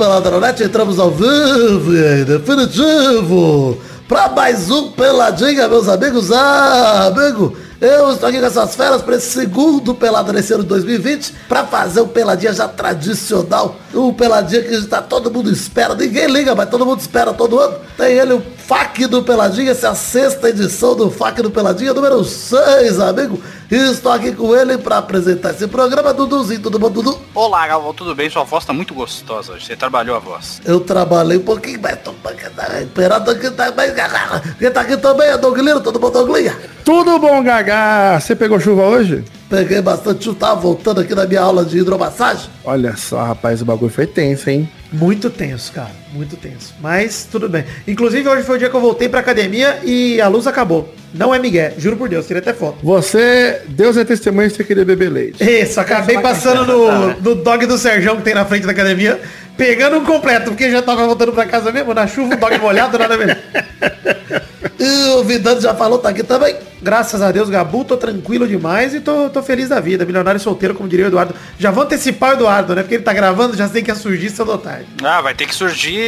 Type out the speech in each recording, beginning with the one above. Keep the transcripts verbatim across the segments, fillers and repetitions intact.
Pelada na Net, entramos ao vivo e definitivo para mais um Peladinha, meus amigos. Ah, amigo, eu estou aqui com essas feras para esse segundo Pelada nesse ano de dois mil e vinte, para fazer o Peladinha já tradicional, o Peladinha que está todo mundo espera, ninguém liga, mas todo mundo espera todo ano. Tem ele, o F A Q do Peladinha, essa é a sexta edição do F A Q do Peladinha, número seis, amigo. E estou aqui com ele para apresentar esse programa, Duduzinho, tudo bom, Dudu? Olá, Galvão, tudo bem? Sua voz tá muito gostosa hoje, você trabalhou a voz. Eu trabalhei um pouquinho, mas tô esperando que tá bem, Gagá. Quem tá aqui também é Doug Lino, tudo bom, Doug Lino? Tudo bom, Gagá. Ah, você pegou chuva hoje? Peguei bastante chuva, tava voltando aqui na minha aula de hidromassagem. Olha só, rapaz, o bagulho foi tenso, hein? Muito tenso, cara, muito tenso. Mas tudo bem. Inclusive, hoje foi o dia que eu voltei pra academia e a luz acabou. Não é migué, juro por Deus, tirei até foto. Você, Deus é testemunha de você querer beber leite. Isso, acabei passando no, no dog do Serjão que tem na frente da academia, pegando um completo, porque já tava voltando pra casa mesmo, na chuva, um dog molhado, nada mesmo. E o Vidal já falou, tá aqui também. Graças a Deus, Gabu, tô tranquilo demais e tô, tô feliz da vida. Milionário solteiro, como diria o Eduardo. Já vou antecipar o Eduardo, né? Porque ele tá gravando, já tem que surgir cedo ou tarde. Ah, vai ter que surgir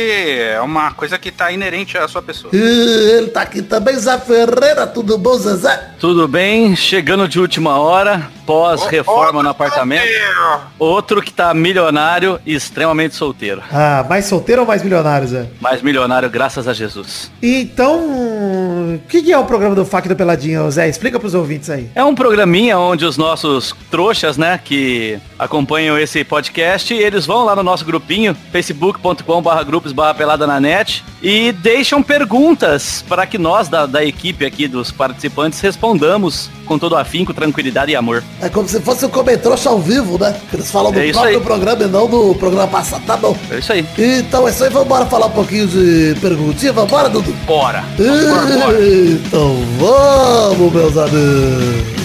uma coisa que tá inerente à sua pessoa. E ele tá aqui também, Zé Ferreira. Tudo bom, Zezé? Tudo bem, chegando de última hora, pós-reforma oh, no apartamento. Oh, outro que tá milionário e extremamente solteiro. Ah, mais solteiro ou mais milionário, Zé? Mais milionário, graças a Jesus. E então... O que, que é o programa do F A Q do Peladinha, Zé? Explica pros ouvintes aí. É um programinha onde os nossos trouxas, né, que acompanham esse podcast, eles vão lá no nosso grupinho, facebook ponto com barra grupos barra pelada na net, e deixam perguntas para que nós, da, da equipe aqui dos participantes, respondamos com todo afinco, tranquilidade e amor. É como se fosse um comentrouxa ao vivo, né? Eles falam do é próprio aí. Programa e não do programa passado, tá bom? É isso aí. Então é isso aí, vambora falar um pouquinho de perguntinha, vambora, Dudu? Bora! E... Então vamos, meus amigos.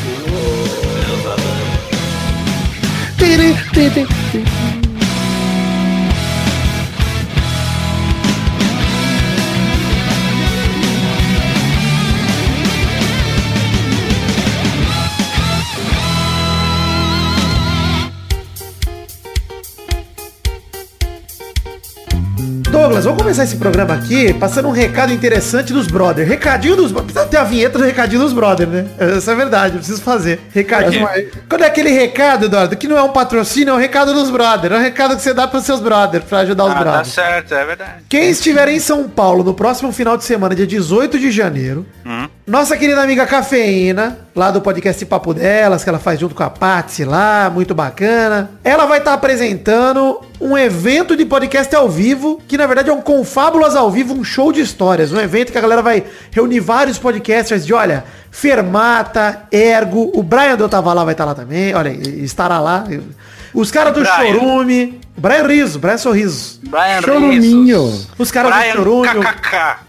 Douglas, vamos começar esse programa aqui passando um recado interessante dos brothers. Recadinho dos brothers. Precisa ter a vinheta do recadinho dos brothers, né? Essa é verdade, eu preciso fazer. Recadinho. Mas... Quando é aquele recado, Eduardo, que não é um patrocínio, é um recado dos brothers. É um recado que você dá para os seus brothers, para ajudar os ah, brothers. Tá certo, é verdade. Quem estiver em São Paulo no próximo final de semana, dia dezoito de janeiro, hum. nossa querida amiga Cafeína, lá do podcast Papo Delas, que ela faz junto com a Patsy lá, muito bacana. Ela vai estar tá apresentando um evento de podcast ao vivo, que na verdade é um Confábulas ao vivo, um show de histórias. Um evento que a galera vai reunir vários podcasters de, olha, Fermata, Ergo, o Brian do tava lá, vai estar tá lá também, olha, estará lá. Os caras do Chorume, Brian Rizzo, Brian Sorriso, Brian Choruminho, os caras do Chorume,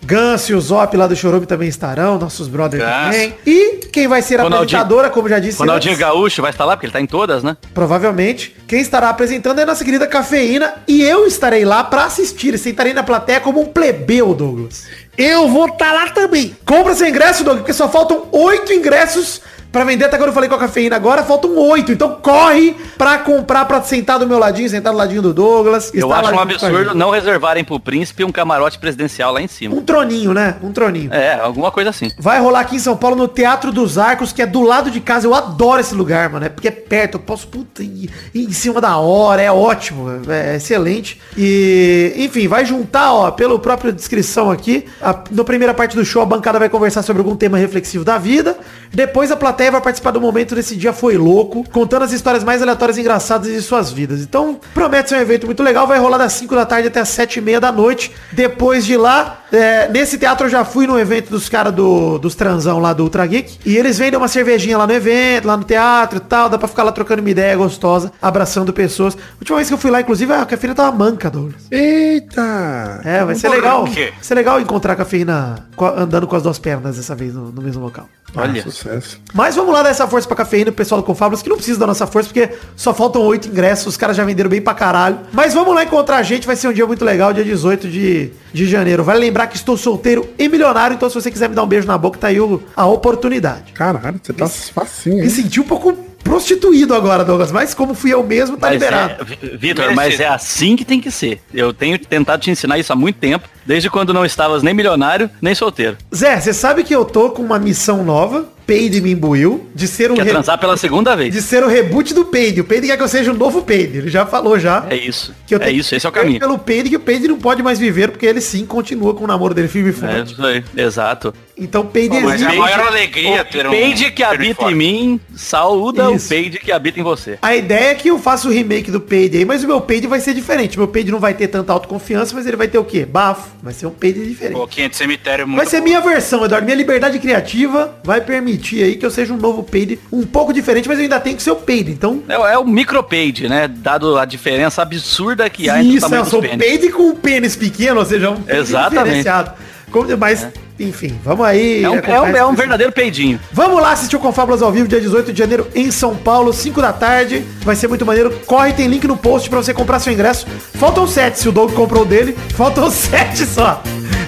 Ganso e o Zop lá do Chorume também estarão, nossos brothers Gans. também. E quem vai ser a apresentadora, como já disse Ronaldinho antes, Gaúcho vai estar lá, porque ele tá em todas, né? Provavelmente. Quem estará apresentando é a nossa querida Cafeína e eu estarei lá pra assistir, sentarei na plateia como um plebeu, Douglas. Eu vou estar tá lá também. Compra seu ingresso, Douglas, porque só faltam oito ingressos pra vender, até agora eu falei com a Cafeína, agora faltam oito. Então corre pra comprar, pra sentar do meu ladinho, sentar do ladinho do Douglas. Eu acho um absurdo não reservarem pro príncipe um camarote presidencial lá em cima. Um troninho, né? Um troninho. É, alguma coisa assim. Vai rolar aqui em São Paulo no Teatro dos Arcos, que é do lado de casa. Eu adoro esse lugar, mano. É porque é perto, eu posso, puta, ir em cima da hora, é ótimo, é excelente. E, enfim, vai juntar, ó, pela própria descrição aqui, a, na primeira parte do show, a bancada vai conversar sobre algum tema reflexivo da vida. Depois a plateia Até vai participar do momento desse dia foi louco, contando as histórias mais aleatórias e engraçadas de suas vidas. Então, promete ser um evento muito legal, vai rolar das cinco da tarde até as sete e meia da noite. Depois de lá, é, nesse teatro eu já fui no evento dos caras do, dos transão lá do Ultra Geek. E eles vendem uma cervejinha lá no evento, lá no teatro e tal, dá pra ficar lá trocando uma ideia gostosa, abraçando pessoas. A última vez que eu fui lá, inclusive, a Cafeína tava manca, Douglas. Eita! É, vai ser legal. Vai ser legal encontrar a Cafeína andando com as duas pernas dessa vez no, no mesmo local. Olha, ah, sucesso. Mas vamos lá dar essa força pra Cafeína, o pessoal do Confábulas, que não precisa da nossa força, porque só faltam oito ingressos, os caras já venderam bem pra caralho. Mas vamos lá encontrar a gente, vai ser um dia muito legal, dia dezoito de janeiro. Vale lembrar que estou solteiro e milionário, então se você quiser me dar um beijo na boca, tá aí o, a oportunidade. Caralho, você tá facinho, hein? Me senti um pouco... prostituído agora, Douglas, mas como fui eu mesmo, tá mas liberado. É, Vitor, mas é assim que tem que ser. Eu tenho tentado te ensinar isso há muito tempo, desde quando não estavas nem milionário, nem solteiro. Zé, você sabe que eu tô com uma missão nova, Peide me imbuiu, de ser um... Quer re... transar pela segunda vez. De ser o reboot do Peide. O Peide quer que eu seja um novo Peide, ele já falou já. É isso, que eu é isso, que esse é o caminho. Pelo Peide, que o Peide não pode mais viver, porque ele sim continua com o namoro dele firme e forte. É isso aí, exato. Então Peide existe. Mas é a maior alegria ter um... Peide que habita em mim, saúda isso. O Peide que habita em você. A ideia é que eu faça o remake do Peide aí, mas o meu Peide vai ser diferente. O meu Peide não vai ter tanta autoconfiança, mas ele vai ter o quê? Bafo. Vai ser um Peide diferente. Um pouquinho de cemitério muito. Vai ser bom. Minha versão, Eduardo. Minha liberdade criativa vai permitir aí que eu seja um novo Peide, um pouco diferente, mas eu ainda tenho que ser o Peide, então... É, é o micro Peide, né? Dado a diferença absurda que há entre o tamanho dos pênis. Isso, eu sou Peide com um pênis pequeno, ou seja, um Peide diferenciado. Como, mas... É. Enfim, vamos aí. É um, é um, é um verdadeiro peidinho. Vamos lá assistir o Confábulas ao vivo, dia dezoito de janeiro, em São Paulo, cinco da tarde. Vai ser muito maneiro. Corre, tem link no post pra você comprar seu ingresso. Faltam sete, se o Doug comprou o dele, faltam sete só.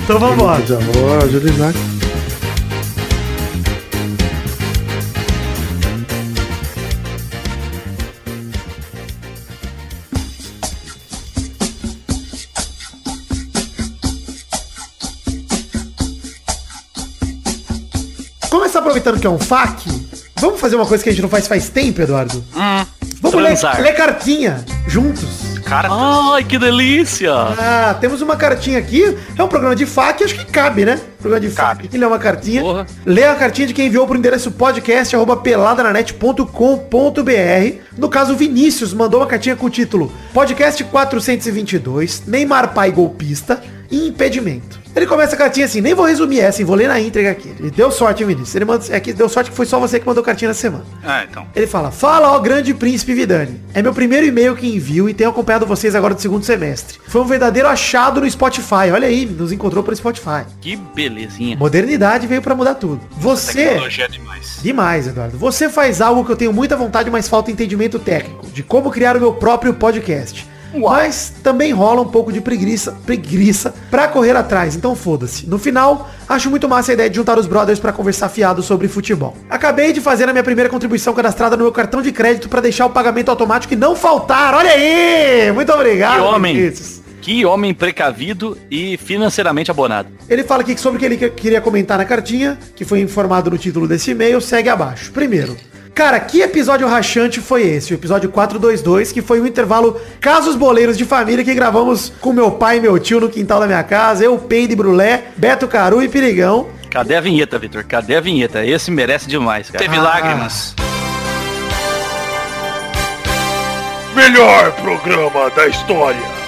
Então vamos embora. Aproveitando que é um F A Q, vamos fazer uma coisa que a gente não faz faz tempo, Eduardo? Hum, vamos ler, ler cartinha juntos. Cartas. Ai, que delícia! Ah, temos uma cartinha aqui. É um programa de F A Q, acho que cabe, né? Programa de F A Q. Ele é uma cartinha. Porra. Lê a cartinha de quem enviou pro endereço podcast arroba peladananet ponto com ponto br. No caso, o Vinícius mandou uma cartinha com o título Podcast quatrocentos e vinte e dois, Neymar Pai golpista e impedimento. Ele começa a cartinha assim, nem vou resumir essa, hein? Vou ler na íntegra aqui. Ele deu sorte, hein, Vinícius? Ele manda, é que deu sorte que foi só você que mandou cartinha na semana. Ah, então. Ele fala, fala, ó grande príncipe Vidani. É meu primeiro e-mail que envio e tenho acompanhado vocês agora do segundo semestre. Foi um verdadeiro achado no Spotify. Olha aí, nos encontrou pelo Spotify. Que belezinha. Modernidade veio pra mudar tudo. Você... Tecnologia é demais. Demais, Eduardo. Você faz algo que eu tenho muita vontade, mas falta entendimento técnico. De como criar o meu próprio podcast. Uau. Mas também rola um pouco de preguiça, preguiça pra correr atrás, então foda-se. No final, acho muito massa a ideia de juntar os brothers pra conversar fiado sobre futebol. Acabei de fazer a minha primeira contribuição cadastrada no meu cartão de crédito pra deixar o pagamento automático e não faltar. Olha aí! Muito obrigado, que homem! Vinícius. Que homem precavido e financeiramente abonado. Ele fala aqui sobre o que ele queria comentar na cartinha, que foi informado no título desse e-mail, segue abaixo. Primeiro... Cara, que episódio rachante foi esse? O episódio quatrocentos e vinte e dois, que foi o intervalo Casos Boleiros de Família, que gravamos com meu pai e meu tio no quintal da minha casa, eu, Peide Brulé, Beto Caru e Pirigão. Cadê a vinheta, Vitor? Cadê a vinheta? Esse merece demais, cara. Teve ah. lágrimas. Melhor programa da história.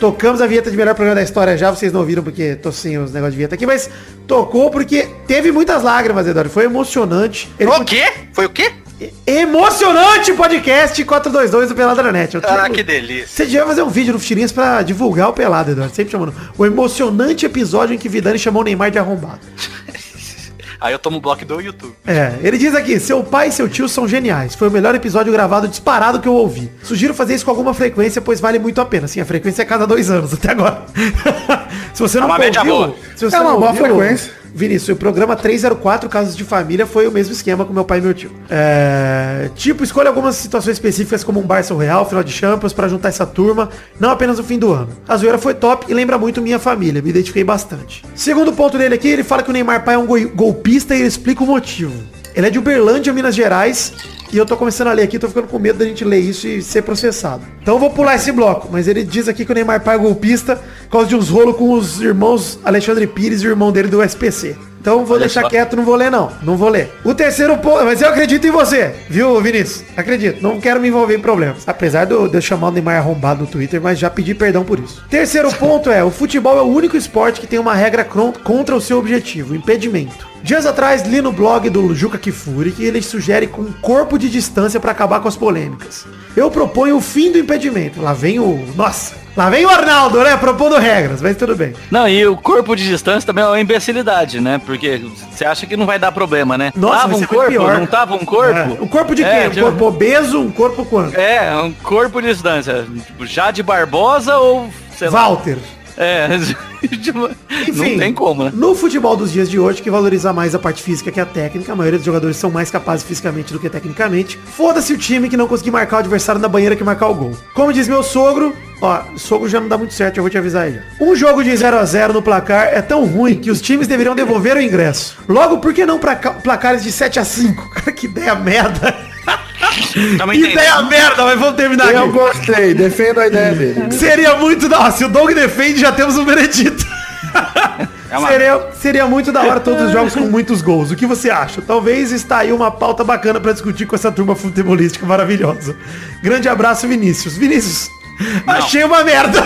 Tocamos a vinheta de melhor programa da história já, vocês não ouviram porque tô sem os negócios de vinheta aqui, mas tocou porque teve muitas lágrimas, Eduardo, foi emocionante. Ele o quê? Foi o quê? Emocionante podcast quatrocentos e vinte e dois do Pelada na Net. Ah, que delícia. Você devia fazer um vídeo no Futirinhas pra divulgar o Pelada, Eduardo, sempre chamando. O emocionante episódio em que Vidani chamou o Neymar de arrombado. Aí eu tomo o bloco do YouTube. É, ele diz aqui, seu pai e seu tio são geniais. Foi o melhor episódio gravado disparado que eu ouvi. Sugiro fazer isso com alguma frequência, pois vale muito a pena. Sim, a frequência é cada dois anos, até agora. Se você não ouviu... É uma boa, se você é uma não boa ouviu, frequência. Vinícius, o programa trezentos e quatro, Casos de Família, foi o mesmo esquema com meu pai e meu tio. É, tipo, escolha algumas situações específicas, como um Barça Real, final de Champions, pra juntar essa turma, não apenas no fim do ano. A zoeira foi top e lembra muito minha família, me identifiquei bastante. Segundo ponto dele aqui, ele fala que o Neymar Pai é um go- golpista e ele explica o motivo. Ele é de Uberlândia, Minas Gerais, e eu tô começando a ler aqui, tô ficando com medo da gente ler isso e ser processado. Então eu vou pular esse bloco, mas ele diz aqui que o Neymar Pai é golpista por causa de uns rolos com os irmãos Alexandre Pires e o irmão dele do S P C. Então vou Olha deixar só. quieto, não vou ler não, não vou ler. O terceiro ponto, mas eu acredito em você, viu, Vinícius? Acredito, não quero me envolver em problemas. Apesar do, de eu chamar o Neymar arrombado no Twitter, mas já pedi perdão por isso. Terceiro ponto é, o futebol é o único esporte que tem uma regra contra o seu objetivo, impedimento. Dias atrás, li no blog do Juca Kifuri que ele sugere com um corpo de distância pra acabar com as polêmicas. Eu proponho o fim do impedimento. Lá vem o... Nossa! Lá vem o Arnaldo, né? Propondo regras, mas tudo bem. Não, e o corpo de distância também é uma imbecilidade, né? Porque você acha que não vai dar problema, né? Nossa, tava um corpo, pior. Não tava um corpo? É. O corpo de é, quem? Um corpo obeso, um corpo quanto? É, um corpo de distância. Tipo, Jade Barbosa ou... Sei Walter. Lá. É, enfim, não tem como, né? No futebol dos dias de hoje, que valoriza mais a parte física que a técnica, a maioria dos jogadores são mais capazes fisicamente do que tecnicamente. Foda-se o time que não conseguir marcar o adversário na banheira que marcar o gol. Como diz meu sogro, ó, sogro já não dá muito certo, eu vou te avisar aí. Um jogo de zero a zero no placar é tão ruim que os times deveriam devolver o ingresso. Logo, por que não pra placares de sete a cinco? Cara, que ideia merda. Também que ideia merda, mas vamos terminar eu aqui. Eu gostei, defendo a ideia dele. Seria muito da hora. Se o Doug defende, já temos um veredito. É uma... seria, seria muito da hora todos os jogos com muitos gols. O que você acha? Talvez está aí uma pauta bacana pra discutir com essa turma futebolística maravilhosa. Grande abraço, Vinícius. Vinícius, não. Achei uma merda.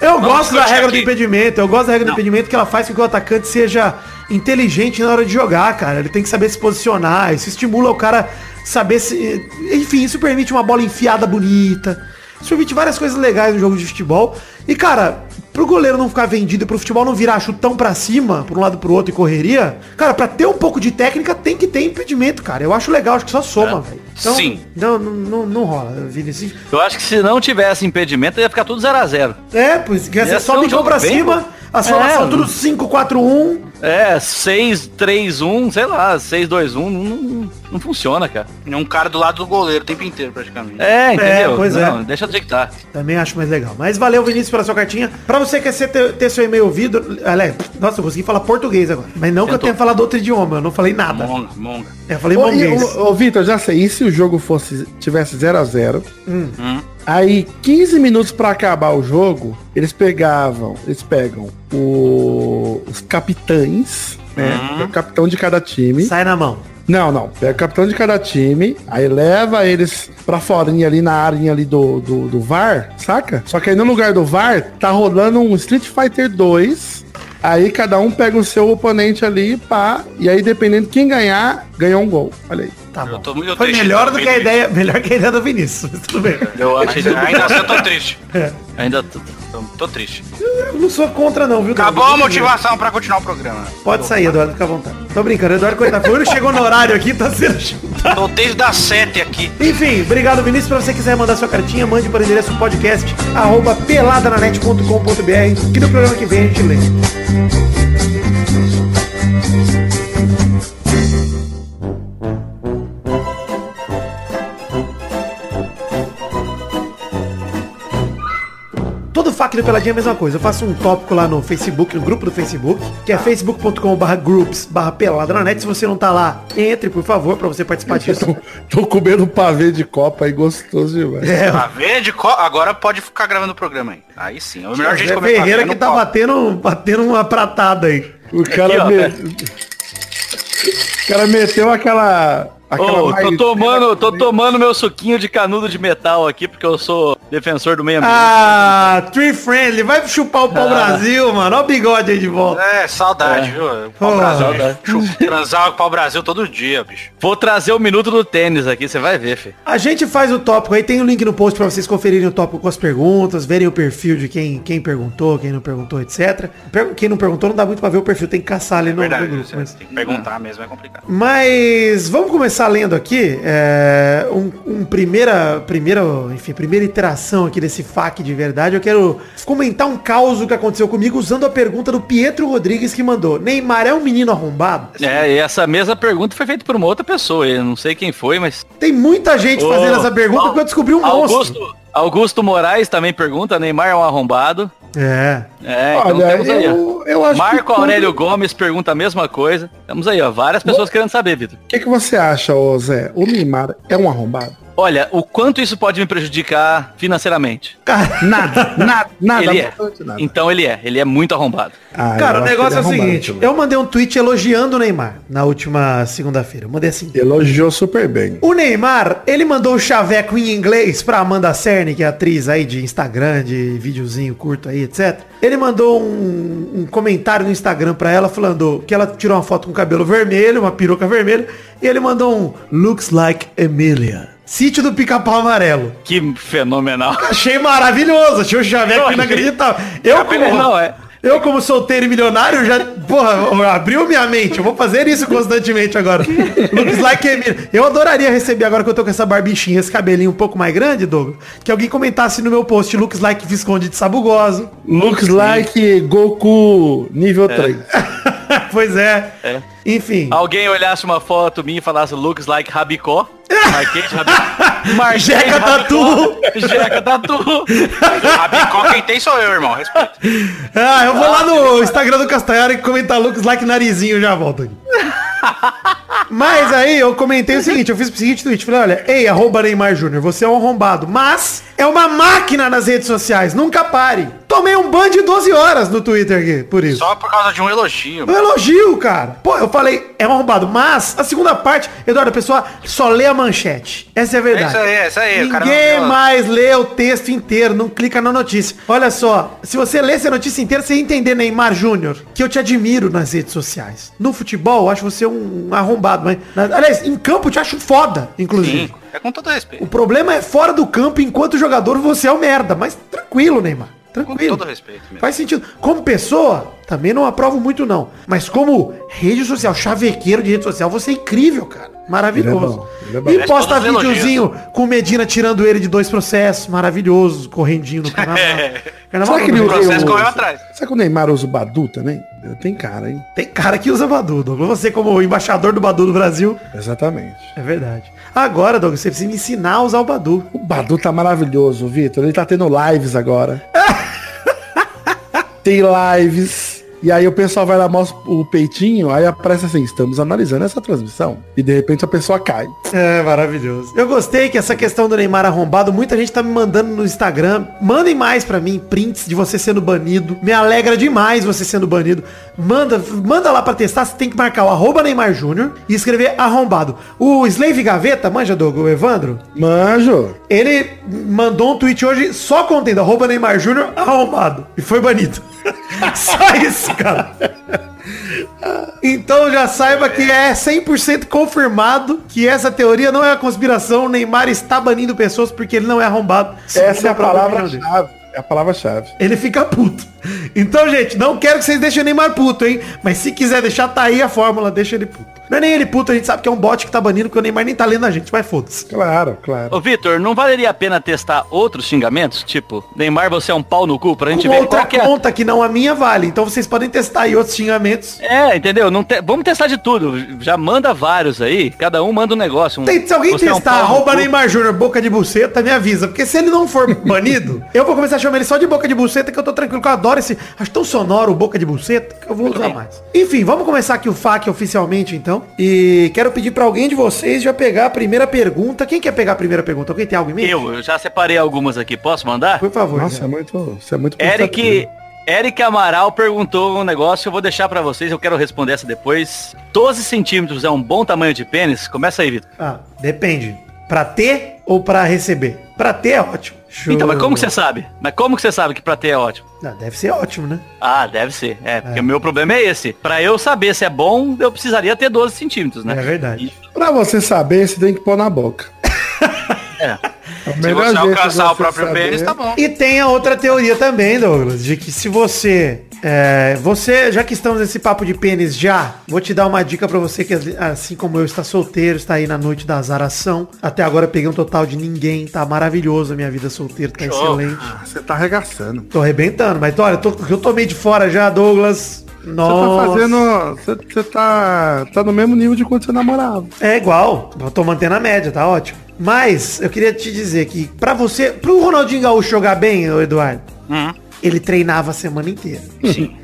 Eu vamos gosto da regra aqui. do impedimento. Eu gosto da regra não. do impedimento, que ela faz com que o atacante seja... inteligente na hora de jogar, cara. Ele tem que saber se posicionar. Isso estimula o cara saber se... Enfim, isso permite uma bola enfiada bonita. Isso permite várias coisas legais no jogo de futebol. E, cara, pro goleiro não ficar vendido e pro futebol não virar chutão pra cima, pra um lado pro outro e correria, cara, pra ter um pouco de técnica tem que ter impedimento, cara. Eu acho legal, acho que só soma, é. velho. Então, sim. Não, não, não rola, Vinícius. Eu acho que se não tivesse impedimento, ia ficar tudo zero a zero. É, pois, quer dizer, só ligou pra cima... As formações é, tudo cinco quatro um. É, seis três um, sei lá, seis dois um, não, não funciona, cara. É um cara do lado do goleiro o tempo inteiro, praticamente. É, entendeu? É, pois não, é. Deixa eu detectar. Também acho mais legal. Mas valeu, Vinícius, pela sua cartinha. Pra você que quer ter, ter seu e-mail ouvido... Alex, nossa, eu consegui falar português agora. Mas não Tentou. que eu tenha falado outro idioma, eu não falei nada. Monga, monga. É, eu falei ô, monguês. Ô, ô, Vitor, já sei, e se o jogo fosse, tivesse zero a zero... Hum. Hum. Aí, quinze minutos pra acabar o jogo, eles pegavam, eles pegam o, os capitães, né? Uhum. O capitão de cada time. Sai na mão. Não, não. Pega o capitão de cada time, aí leva eles pra forinha ali, na área ali do, do, do V A R, saca? Só que aí no lugar do V A R, tá rolando um Street Fighter dois. Aí cada um pega o seu oponente ali, pá. E aí, dependendo de quem ganhar, ganhou um gol. Olha aí. Tá bom. Eu tô, eu Foi melhor do que a ideia, melhor que a ideia do Vinícius, mas tudo bem. Eu acho que ainda assim eu tô triste. É. Ainda tô, tô, tô triste. Eu não sou contra não, viu? Acabou a motivação pra continuar o programa. Pode sair, Eduardo, fica à vontade. Tô brincando, Eduardo, coitado. Foi ele que chegou no horário aqui, tá sendo chutado. Tô desde as sete aqui. Enfim, obrigado, Vinícius. Pra você quiser mandar sua cartinha, mande para o endereço podcast, arroba peladananet ponto com ponto br, que no programa que vem a gente lê. F A Q do Peladinha é a mesma coisa. Eu faço um tópico lá no Facebook, no grupo do Facebook, que é facebook ponto com barra groups barra pelada na net. Se você não tá lá, entre, por favor, pra você participar disso. Tô, tô comendo um pavê de copa aí, gostoso demais. É. Pavê de copa? Agora pode ficar gravando o programa aí. Aí sim, é o melhor jeito de comer. Zé Ferreira que tá batendo, batendo uma pratada aí. O cara, aqui, ó, me... o cara meteu aquela... Oh, tô tomando, tô tomando meu suquinho de canudo de metal aqui, porque eu sou defensor do meio ambiente. Ah, Tree Friendly, vai chupar o pau ah. Brasil, mano. Olha o bigode aí de volta. É, saudade, é. viu? O pau oh, Brasil, saudade. Chupa, transar com o pau Brasil todo dia, bicho. Vou trazer o minuto do tênis aqui, você vai ver, filho. A gente faz o tópico aí, tem o um link no post pra vocês conferirem o tópico com as perguntas, verem o perfil de quem, quem perguntou, quem não perguntou, etcétera. Quem não perguntou não dá muito pra ver o perfil, tem que caçar ali no, Verdade, no grupo. Mas... Tem que perguntar ah. mesmo, é complicado. Mas vamos começar lendo aqui, é, um, um primeira, primeira, enfim, primeira iteração aqui desse F A Q de verdade. Eu quero comentar um caos que aconteceu comigo usando a pergunta do Pietro Rodrigues, que mandou: Neymar é um menino arrombado? É, e essa mesma pergunta foi feita por uma outra pessoa, eu não sei quem foi, mas... Tem muita gente oh, fazendo essa pergunta, porque eu descobri um Augusto, monstro. Augusto Moraes também pergunta: Neymar é um arrombado? É. É, então olha, temos aí, eu, eu acho Marco que Aurélio tudo... Gomes pergunta a mesma coisa. Temos aí, ó, várias pessoas o... querendo saber, Vitor. O que, que você acha, ô Zé? O Neymar é um arrombado? Olha, o quanto isso pode me prejudicar financeiramente? Cara, nada, nada, nada, ele é. nada. Então ele é, ele é muito arrombado. Ah, cara, o negócio é o seguinte, também. Eu mandei um tweet elogiando o Neymar na última segunda-feira. Eu mandei assim. Elogiou super bem. O Neymar, ele mandou o chaveco em inglês pra Amanda Cerny, que é atriz aí de Instagram, de videozinho curto aí, etcétera. Ele mandou um, um comentário no Instagram pra ela, falando que ela tirou uma foto com cabelo vermelho, uma peruca vermelha, e ele mandou um "Looks like Emilia". Sítio do Pica-Pau Amarelo. Que fenomenal. Achei maravilhoso. Achei o chaveco inacreditável. Eu, eu como... Não, é... Eu, como solteiro e milionário, já, porra, abriu minha mente. Eu vou fazer isso constantemente agora. Looks like Emílio. Eu adoraria receber, agora que eu tô com essa barbichinha, esse cabelinho um pouco mais grande, Douglas, que alguém comentasse no meu post, looks like Visconde de Sabugoso. Looks like Goku nível três. Pois é. é. Enfim. Alguém olhasse uma foto minha e falasse looks like Rabicó. Marquês, Rabicó. Marquês, Jeca Tatu. Jeca Tatu. Rabicó quem tem sou eu, irmão. Respeito. Ah, eu vou lá no Instagram do Castanhari e comentar looks like Narizinho, já volto aqui. Mas aí eu comentei o seguinte, eu fiz o seguinte tweet, falei, olha, ei, arroba Neymar Júnior, você é um arrombado, mas é uma máquina nas redes sociais, nunca pare. Tomei um ban de doze horas no Twitter aqui, por isso. Só por causa de um elogio. Um elogio, cara. Pô, eu falei, é um arrombado, mas a segunda parte, Eduardo, a pessoa só lê a manchete. Essa é a verdade. É isso aí, é isso aí. Ninguém mais lê o texto inteiro, não clica na notícia. Olha só, se você lê essa notícia inteira, você entender Neymar Júnior, que eu te admiro nas redes sociais. No futebol, eu acho você um arrombado, mas... Aliás, em campo eu te acho foda, inclusive. Sim, é com todo respeito. O problema é fora do campo, enquanto jogador você é o merda, mas tranquilo, Neymar. Tranquilo. Com todo respeito mesmo. Faz sentido. Como pessoa, também não aprovo muito, não. Mas como rede social, chavequeiro de rede social, você é incrível, cara. Maravilhoso. Ele é bom, ele é bom. E posta videozinho com Medina tirando ele de dois processos. Maravilhoso. Correndinho no carnaval. Carnaval será que ele usa o... atrás. Será que o Neymar usa o Badu também? Tem cara, hein? Tem cara que usa Badu, Douglas. Você como embaixador do Badu no Brasil. Exatamente. É verdade. Agora, Douglas, você precisa me ensinar a usar o Badu. O Badu tá maravilhoso, Vitor. Ele tá tendo lives agora. Tem lives. E aí o pessoal vai lá, mostra o peitinho, aí aparece assim, estamos analisando essa transmissão. E de repente a pessoa cai. É, maravilhoso. Eu gostei que essa questão do Neymar arrombado, muita gente tá me mandando no Instagram. Mandem mais pra mim, prints de você sendo banido. Me alegra demais você sendo banido. Manda, manda lá pra testar, você tem que marcar o arroba Neymar Júnior e escrever arrombado. O Slave Gaveta, manja, Doug, o Evandro? Manjo. Ele mandou um tweet hoje só contendo arroba Neymar Júnior arrombado. E foi banido. Só isso, cara. Então já saiba que é cem por cento confirmado que essa teoria não é uma conspiração. O Neymar está banindo pessoas porque ele não é arrombado. Essa é a palavra-chave. É a palavra-chave. Ele fica puto. Então, gente, não quero que vocês deixem o Neymar puto, hein? Mas se quiser deixar, tá aí a fórmula, deixa ele puto. Não é nem ele puto, a gente sabe que é um bot que tá banindo, porque o Neymar nem tá lendo a gente, mas foda-se. Claro, claro. Ô, Vitor, não valeria a pena testar outros xingamentos? Tipo, Neymar, você é um pau no cu, pra gente Com ver outra qual conta que não a minha vale, então vocês podem testar aí outros xingamentos. É, entendeu? Não te... Vamos testar de tudo. Já manda vários aí, cada um manda um negócio. Um... Tem, se alguém você testar, é um arroba Neymar Júnior, boca de buceta, me avisa, porque se ele não for banido, eu vou começar a chamar ele só de boca de buceta, que eu tô tranquilo, que eu adoro esse, acho tão sonoro, boca de buceta, que eu vou usar mais. Enfim, vamos começar aqui o F A Q oficialmente, então. E quero pedir pra alguém de vocês já pegar a primeira pergunta. Quem quer pegar a primeira pergunta? Alguém tem algo em mente? Eu, eu já separei algumas aqui. Posso mandar? Por favor. Nossa, é muito, isso é muito Eric, Eric Amaral perguntou um negócio. Eu vou deixar pra vocês. Eu quero responder essa depois. doze centímetros é um bom tamanho de pênis? Começa aí, Vitor. Ah, depende. Pra ter ou pra receber? Pra ter é ótimo. Show. Então, mas como que você sabe? Mas como que você sabe que pra ter é ótimo? Ah, deve ser ótimo, né? Ah, deve ser. É, é, porque o meu problema é esse. Pra eu saber se é bom, eu precisaria ter doze centímetros, né? É verdade. E... Pra você saber, você tem que pôr na boca. É. Se você alcançar o próprio pênis, tá bom. E tem a outra teoria também, Douglas, de que se você... É, você, já que estamos nesse papo de pênis já, vou te dar uma dica pra você que assim como eu está solteiro, está aí na noite da azaração. Até agora peguei um total de ninguém, tá maravilhoso a minha vida solteira, tá excelente. Você tá arregaçando. Tô arrebentando, mas olha, tô, eu tô meio de fora já, Douglas. Nossa. Você tá fazendo, você tá, tá no mesmo nível de quando você namorava. É igual, eu tô mantendo a média, tá ótimo. Mas eu queria te dizer que pra você, pro Ronaldinho Gaúcho jogar bem, Eduardo, uhum. Ele treinava a semana inteira. Sim.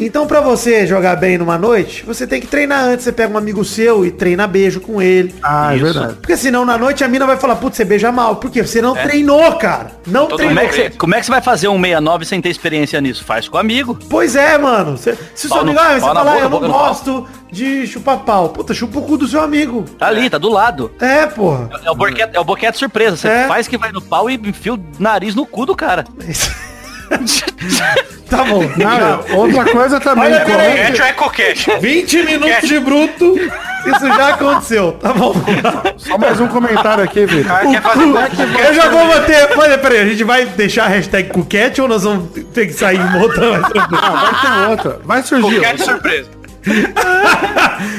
Então pra você jogar bem numa noite, você tem que treinar antes. Você pega um amigo seu e treina beijo com ele. Ah, isso. É verdade. Porque senão na noite a mina vai falar, putz, você beija mal. Por quê? Você não é. treinou, cara. Não então, treinou. Como é, que você, como é que você vai fazer um sessenta e nove sem ter experiência nisso? Faz com amigo. Pois é, mano. Cê, se o seu amigo, você fala, boca, eu não gosto de chupar pau. Puta, chupa o cu do seu amigo. Tá ali, tá do lado. É, porra. É, é o boquete, é o boquete surpresa. Você é. faz que vai no pau e enfia o nariz no cu do cara. Mas... Tá bom. Não, outra coisa também. Olha, comenta... vinte minutos de bruto. Isso já aconteceu. Tá bom. Só mais um comentário aqui, velho. Eu já vou manter. Peraí, peraí. A gente vai deixar a hashtag Cuquete ou nós vamos ter que sair montando? Não, vai ter outra. Vai surgir. Cuquete surpresa.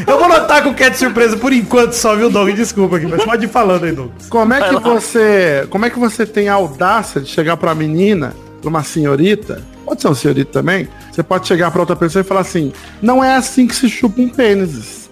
Eu vou notar com o Cat surpresa por enquanto só, viu, Doug? Desculpa aqui, mas pode ir falando aí, Doug. Como é que você, como é que você tem a audácia de chegar pra menina, pra uma senhorita, pode ser um senhorito também, você pode chegar pra outra pessoa e falar assim, não é assim que se chupa um pênis.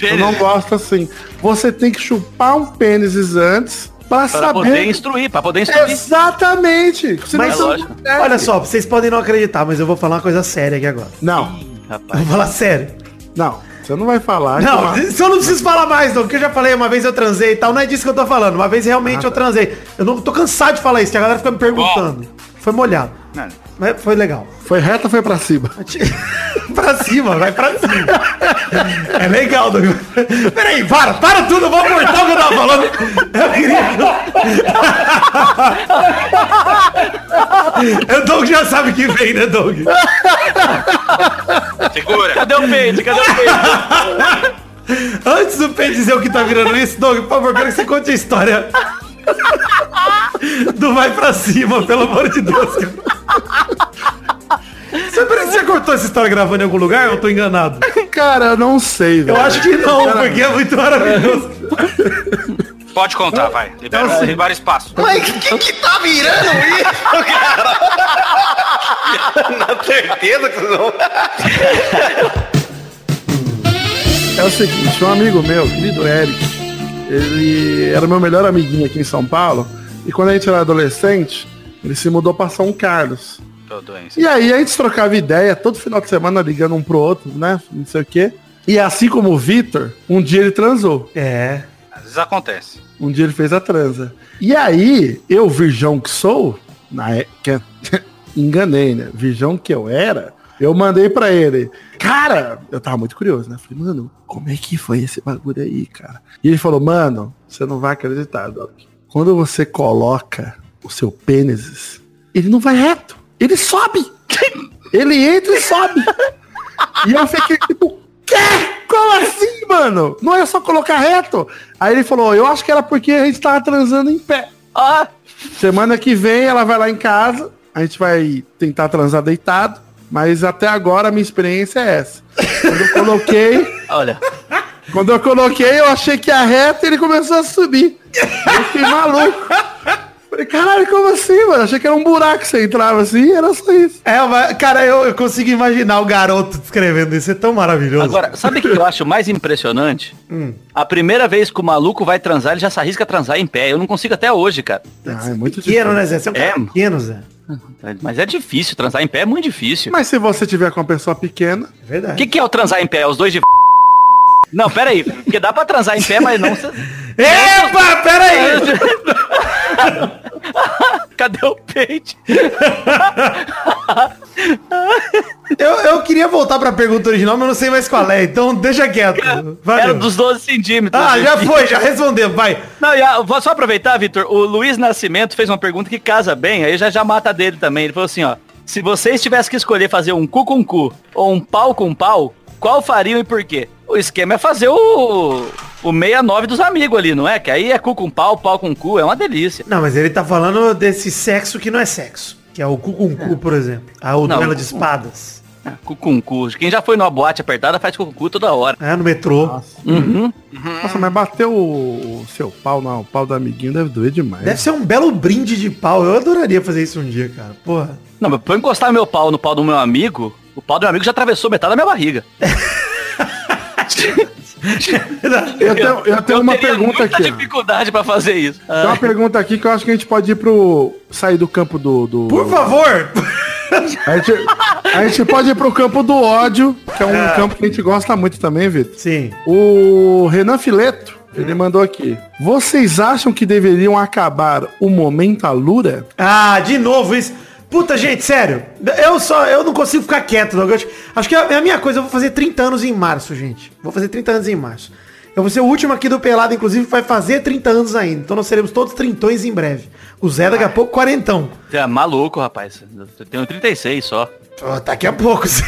Eu não gosto assim. Você tem que chupar um pênis antes pra, pra saber... poder instruir, pra poder instruir. Exatamente. Mas, não... é olha só, vocês podem não acreditar, mas eu vou falar uma coisa séria aqui agora. Não. Rapaz. Vou falar sério. Não, você não vai falar. Não, então... isso eu não preciso falar mais, não, porque eu já falei, uma vez eu transei e tal, não é disso que eu tô falando. Uma vez realmente ah, eu transei. Eu não tô cansado de falar isso, a galera fica me perguntando. Oh. Foi molhado. Não. Mas foi legal. Foi reto ou foi pra cima? Pra cima, vai pra cima. É legal, Doug. Peraí, para, para tudo, eu vou cortar o que eu tava falando. Eu queria... O Doug já sabe que vem, né, Doug? Segura. Cadê o Peide? Cadê o Peide? Antes do Peide dizer o que tá virando isso, Doug, por favor, quero que você conte a história do vai pra cima, pelo amor de Deus. Você, você cortou essa história gravando em algum lugar ou eu tô enganado? Cara, eu não sei, velho. Eu acho que não, cara, porque é muito maravilhoso. Pode contar, vai. Libera, então, libera espaço. Mas o que, que tá virando isso, cara? Na certeza que não. É o seguinte, um amigo meu, querido Eric, ele era meu melhor amiguinho aqui em São Paulo. E quando a gente era adolescente, ele se mudou pra São Carlos. E aí a gente trocava ideia todo final de semana ligando um pro outro, né? Não sei o quê. E assim como o Vitor, um dia ele transou. É. Às vezes acontece. Um dia ele fez a transa. E aí, eu, virgão que sou, na e... enganei, né? Virgão que eu era, eu mandei pra ele. Cara, eu tava muito curioso, né? Falei, mano, como é que foi esse bagulho aí, cara? E ele falou, mano, você não vai acreditar, Doc. Quando você coloca o seu pênis, ele não vai reto. Ele sobe. Ele entra e sobe. E eu fiquei tipo, quê? Como assim, mano? Não é só colocar reto? Aí ele falou, eu acho que era porque a gente tava transando em pé. Ah. Semana que vem ela vai lá em casa, a gente vai tentar transar deitado, mas até agora a minha experiência é essa. Quando eu coloquei... Olha... Quando eu coloquei, eu achei que ia reto e ele começou a subir. Eu fiquei maluco. Falei, caralho, como assim, mano? Achei que era um buraco que você entrava assim, era só isso. É, mas, cara, eu, eu consigo imaginar o garoto descrevendo isso, é tão maravilhoso. Agora, sabe o que eu acho mais impressionante? Hum. A primeira vez que o maluco vai transar, ele já se arrisca a transar em pé. Eu não consigo até hoje, cara. Ah, é muito pequeno, difícil, né, Zé? Você é um cara é. pequeno, Zé. Mas é difícil, transar em pé é muito difícil. Mas se você tiver com uma pessoa pequena... É verdade. O que, que é o transar em pé? Os dois de... Não, peraí, porque dá pra transar em pé, mas não... Epa, peraí! Cadê o Peide? eu, eu queria voltar pra pergunta original, mas não sei mais qual é, então deixa quieto. Valeu. Era dos doze centímetros. Ah, já foi, já respondemos, vai. Não, já, vou só aproveitar, Vitor, o Luiz Nascimento fez uma pergunta que casa bem, aí já já mata dele também. Ele falou assim, ó, se vocês tivessem que escolher fazer um cu com cu ou um pau com pau, qual fariam e por quê? O esquema é fazer o... O sessenta e nove dos amigos ali, não é? Que aí é cu com pau, pau com cu, é uma delícia. Não, mas ele tá falando desse sexo que não é sexo. Que é o cu com cu, por exemplo. A o duelo de espadas. É, cu com cu. Quem já foi numa boate apertada faz cu com cu toda hora. É, no metrô. Nossa, uhum. Uhum. Nossa, mas bater o seu pau, não, o pau do amiguinho deve doer demais. Deve ser um belo brinde de pau. Eu adoraria fazer isso um dia, cara. Porra. Não, mas pra eu encostar meu pau no pau do meu amigo, o pau do meu amigo já atravessou metade da minha barriga. Eu tenho, eu tenho eu uma pergunta aqui. Dificuldade pra fazer isso. Tem uma pergunta aqui que eu acho que a gente pode ir pro... Sair do campo do... do... Por favor! A gente, a gente pode ir pro campo do ódio, que é um é. campo que a gente gosta muito também, Vitor. Sim. O Renan Fileto, ele hum. mandou aqui. Vocês acham que deveriam acabar o momento Alura? Ah, de novo isso. Puta, gente, sério. Eu só, eu não consigo ficar quieto, não. Acho, acho que é a minha coisa. Eu vou fazer trinta anos em março, gente. Vou fazer trinta anos em março. Eu vou ser o último aqui do Pelado, inclusive, que vai fazer trinta anos ainda. Então nós seremos todos trintões em breve. O Zé daqui a pouco quarentão. Você é maluco, rapaz. Eu tenho trinta e seis só. Oh, daqui a pouco, Zé.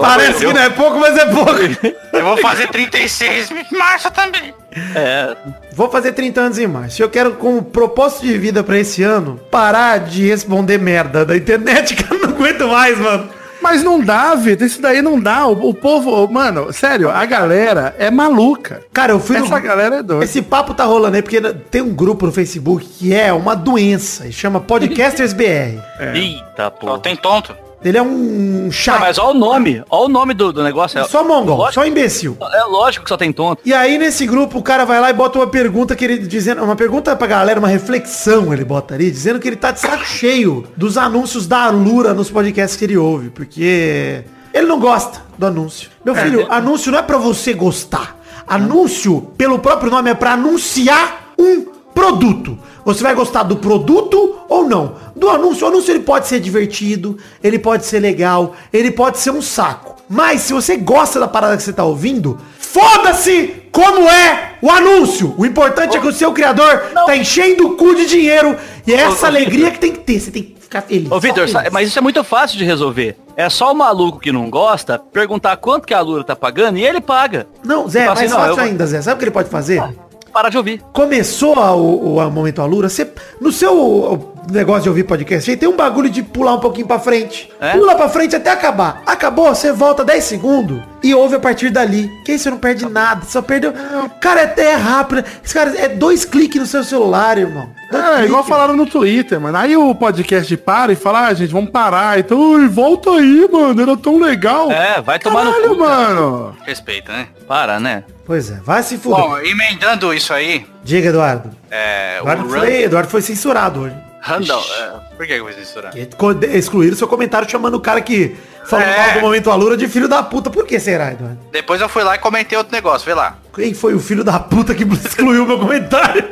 Parece que não é pouco, mas é pouco. Eu vou fazer trinta e seis em março também. É. Vou fazer trinta anos em março. Eu quero, como propósito de vida pra esse ano, parar de responder merda da internet, que eu não aguento mais, mano. Mas não dá, Vitor. Isso daí não dá. O, o povo... Mano, sério, a galera é maluca. Cara, eu fui Essa no... galera é doida. Esse papo tá rolando aí, porque tem um grupo no Facebook que é uma doença. Chama Podcasters B R. É. Eita, pô. Só tem tonto. Ele é um chato. Ah, mas olha o nome. Olha o nome do, do negócio. É só mongol, lógico, só imbecil. É lógico que só tem tonto. E aí, nesse grupo, o cara vai lá e bota uma pergunta que ele dizendo... Uma pergunta pra galera, uma reflexão ele bota ali, dizendo que ele tá de saco cheio dos anúncios da Alura nos podcasts que ele ouve, porque ele não gosta do anúncio. Meu filho, é. Anúncio não é pra você gostar. Anúncio, pelo próprio nome, é pra anunciar um produto. Você vai gostar do produto ou não? Do anúncio, o anúncio ele pode ser divertido, ele pode ser legal, ele pode ser um saco. Mas se você gosta da parada que você tá ouvindo, foda-se como é o anúncio. O importante oh. é que o seu criador não. tá enchendo o cu de dinheiro e é essa oh, alegria oh, que tem que ter. Você tem que ficar feliz. Ô, oh, Vitor, mas isso é muito fácil de resolver. É só o maluco que não gosta perguntar quanto que a Lura tá pagando e ele paga. Não, Zé, mais assim, fácil eu... ainda, Zé. Sabe o que ele pode fazer? Ah. Parar de ouvir. Começou a, o, a momento Alura, você, no seu negócio de ouvir podcast, aí tem um bagulho de pular um pouquinho pra frente. É? Pula pra frente até acabar. Acabou, você volta dez segundos e ouve a partir dali. Que aí você não perde nada, só perdeu... Cara, é até rápido. Esse cara é dois cliques no seu celular, irmão. Dois é, é igual falaram no Twitter, mano. Aí o podcast para e fala, ah, gente, vamos parar. Então, volta aí, mano, era tão legal. É, vai tomar Caralho, no cu, mano. Cara. Respeita, né? Para, né? Pois é, vai se fuder. Bom, emendando isso aí... Diga, Eduardo. É, Eduardo, o foi, Rand... Eduardo foi censurado hoje. Randall, é, por que foi censurado? Excluíram seu comentário chamando o cara que falou é. mal do momento Alura de filho da puta. Por que será, Eduardo? Depois eu fui lá e comentei outro negócio, vê lá. Quem foi o filho da puta que excluiu meu comentário?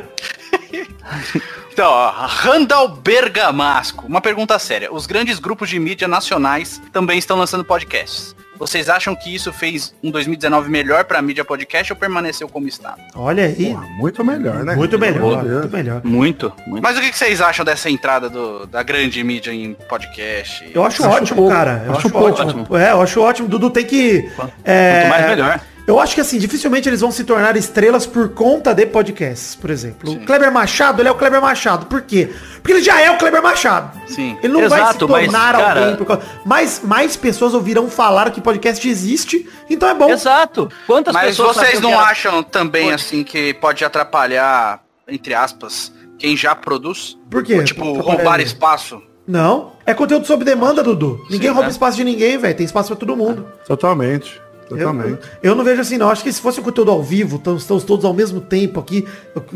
Então, ó, Randall Bergamasco. Uma pergunta séria. Os grandes grupos de mídia nacionais também estão lançando podcasts. Vocês acham que isso fez um dois mil e dezenove melhor pra mídia podcast ou permaneceu como está? Olha aí. Pô, muito melhor, né? Muito melhor, muito melhor. Muito, muito. Mas o que vocês acham dessa entrada do, da grande mídia em podcast? Eu acho, eu acho ótimo, pouco. cara. Eu acho, acho ótimo. ótimo. É, eu acho ótimo. Dudu tem que... Quanto é... mais melhor. Eu acho que assim, dificilmente eles vão se tornar estrelas por conta de podcasts, por exemplo. Sim. O Kleber Machado, ele é o Kleber Machado. Por quê? Porque ele já é o Kleber Machado. Sim. Ele não Exato, vai se tornar mas, alguém. Cara... Por causa... Mas mais pessoas ouvirão falar que podcast existe, então é bom. Exato. Quantas mas pessoas vocês não ela... acham também pode. assim que pode atrapalhar, entre aspas, quem já produz? Por quê? Ou, tipo, roubar espaço? Não. É conteúdo sob demanda, Dudu. Ninguém Sim, rouba né? espaço de ninguém, velho. Tem espaço pra todo mundo. Totalmente. Eu, eu não vejo assim, não. Acho que se fosse um conteúdo ao vivo, estamos todos ao mesmo tempo aqui,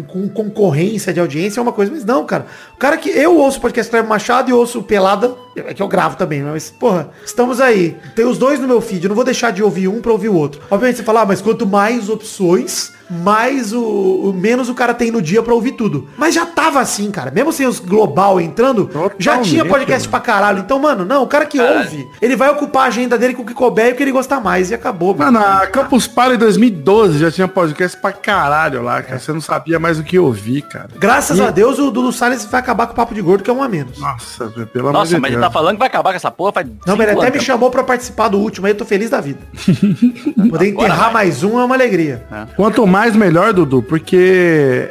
com concorrência de audiência, é uma coisa. Mas não, cara. O cara que eu ouço o podcast Cleber Machado e ouço Pelada, que eu gravo também, mas, porra, estamos aí. Tem os dois no meu feed. Eu não vou deixar de ouvir um pra ouvir o outro. Obviamente você fala, ah, mas quanto mais opções... Mas o, o menos o cara tem no dia pra ouvir tudo. Mas já tava assim, cara. Mesmo sem os global entrando, Totalmente, já tinha podcast mano. pra caralho. Então, mano, não, o cara que é. ouve, ele vai ocupar a agenda dele com o que couber e o que ele gostar mais. E acabou, mano. Mano, a Campus Party em dois mil e doze já tinha podcast pra caralho lá, cara. É. Você não sabia mais o que ouvir, cara. Graças e... a Deus o Dudu Salles vai acabar com o Papo de Gordo, que é um a menos. Nossa, pelo amor de Deus. Nossa, mas ele tá falando que vai acabar com essa porra. Faz não, mas ele até me chamou pra participar do último, aí eu tô feliz da vida. Poder enterrar mais um é uma alegria. É. Quanto mais mais melhor, Dudu, porque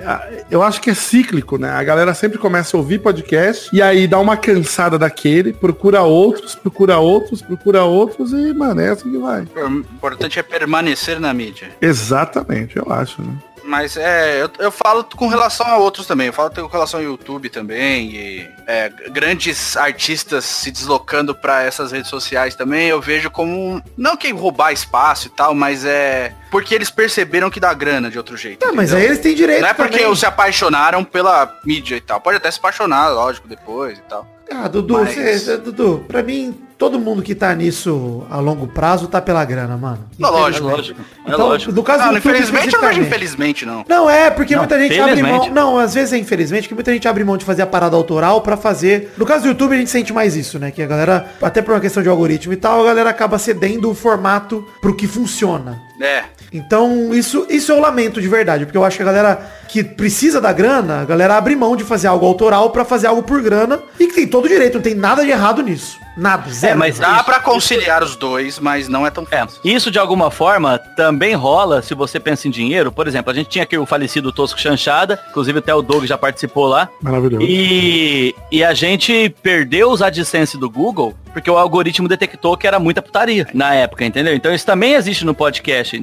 eu acho que é cíclico, né? A galera sempre começa a ouvir podcast e aí dá uma cansada daquele, procura outros, procura outros, procura outros e, mano, é assim que vai. O importante é permanecer na mídia. Exatamente, eu acho, né? Mas é, eu, eu falo com relação a outros também, eu falo com relação ao YouTube também, e é, grandes artistas se deslocando para essas redes sociais também, eu vejo como, não que roubar espaço e tal, mas é porque eles perceberam que dá grana de outro jeito. Não, mas aí eles têm direito Não é porque também. se apaixonaram pela mídia e tal, pode até se apaixonar, lógico, depois e tal. Ah, Dudu, mas... cê, Dudu, pra mim... Todo mundo que tá nisso a longo prazo tá pela grana, mano. Não, lógico, lógico. Então, é lógico. No caso não, do infelizmente eu não vejo infelizmente, não. Não, é, porque não, muita gente abre mão... Não, às vezes é infelizmente que muita gente abre mão de fazer a parada autoral pra fazer... No caso do YouTube a gente sente mais isso, né? Que a galera, até por uma questão de algoritmo e tal, a galera acaba cedendo o formato pro que funciona. É. Então, isso, isso eu lamento de verdade, porque eu acho que a galera que precisa da grana, a galera abre mão de fazer algo autoral pra fazer algo por grana, e que tem todo direito, não tem nada de errado nisso. Nada, zero. É, mas dá pra conciliar os dois, mas não é tão fácil. É. Isso, de alguma forma, também rola se você pensa em dinheiro. Por exemplo, a gente tinha aqui o falecido Tosco Chanchada, inclusive até o Doug já participou lá. Maravilhoso. E, e a gente perdeu os AdSense do Google, porque o algoritmo detectou que era muita putaria na época, entendeu? Então isso também existe no podcast.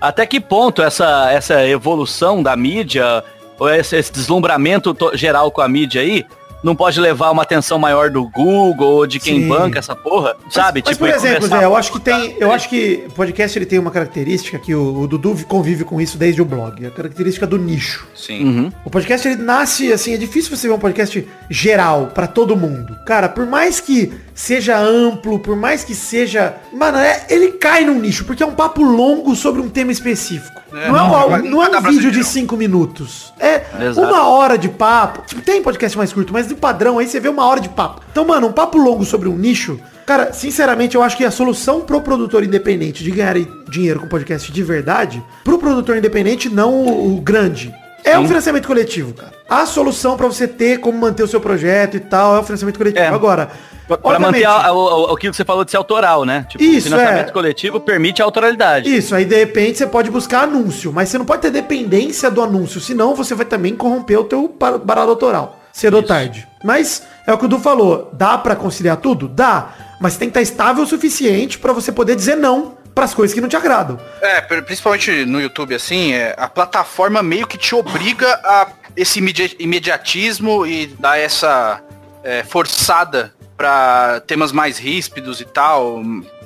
Até que ponto essa, essa evolução da mídia, ou esse, esse deslumbramento geral com a mídia aí, não pode levar uma atenção maior do Google ou de quem Sim. banca essa porra, sabe? Mas, tipo, mas por exemplo, Zé, eu acho que tem, eu acho que podcast ele tem uma característica que o, o Dudu convive com isso desde o blog, a característica do nicho. Sim. Uhum. O podcast ele nasce assim, é difícil você ver um podcast geral pra todo mundo. Cara, por mais que seja amplo, por mais que seja, mano, é, ele cai num nicho, porque é um papo longo sobre um tema específico. É, não, não, é uma, não é um vídeo de cinco minutos. É, é uma hora de papo. Tipo, tem podcast mais curto, mas no padrão aí você vê uma hora de papo. Então, mano, um papo longo sobre um nicho... Cara, sinceramente, eu acho que a solução pro produtor independente de ganhar dinheiro com podcast de verdade... Pro produtor independente, não o, o grande... É o financiamento coletivo, cara. A solução pra você ter como manter o seu projeto e tal é o financiamento coletivo. É. Agora... Pra, pra manter a, a, a, aquilo que você falou de ser autoral, né? Tipo, isso, o financiamento é. coletivo permite a autoralidade. Isso, aí de repente você pode buscar anúncio, mas você não pode ter dependência do anúncio, senão você vai também corromper o teu barato autoral, cedo ou tarde. Mas é o que o Du falou, dá pra conciliar tudo? Dá, mas tem que estar estável o suficiente pra você poder dizer não para as coisas que não te agradam. É, principalmente no YouTube, assim, é, a plataforma meio que te obriga a esse imedi- imediatismo e dá essa é, forçada para temas mais ríspidos e tal,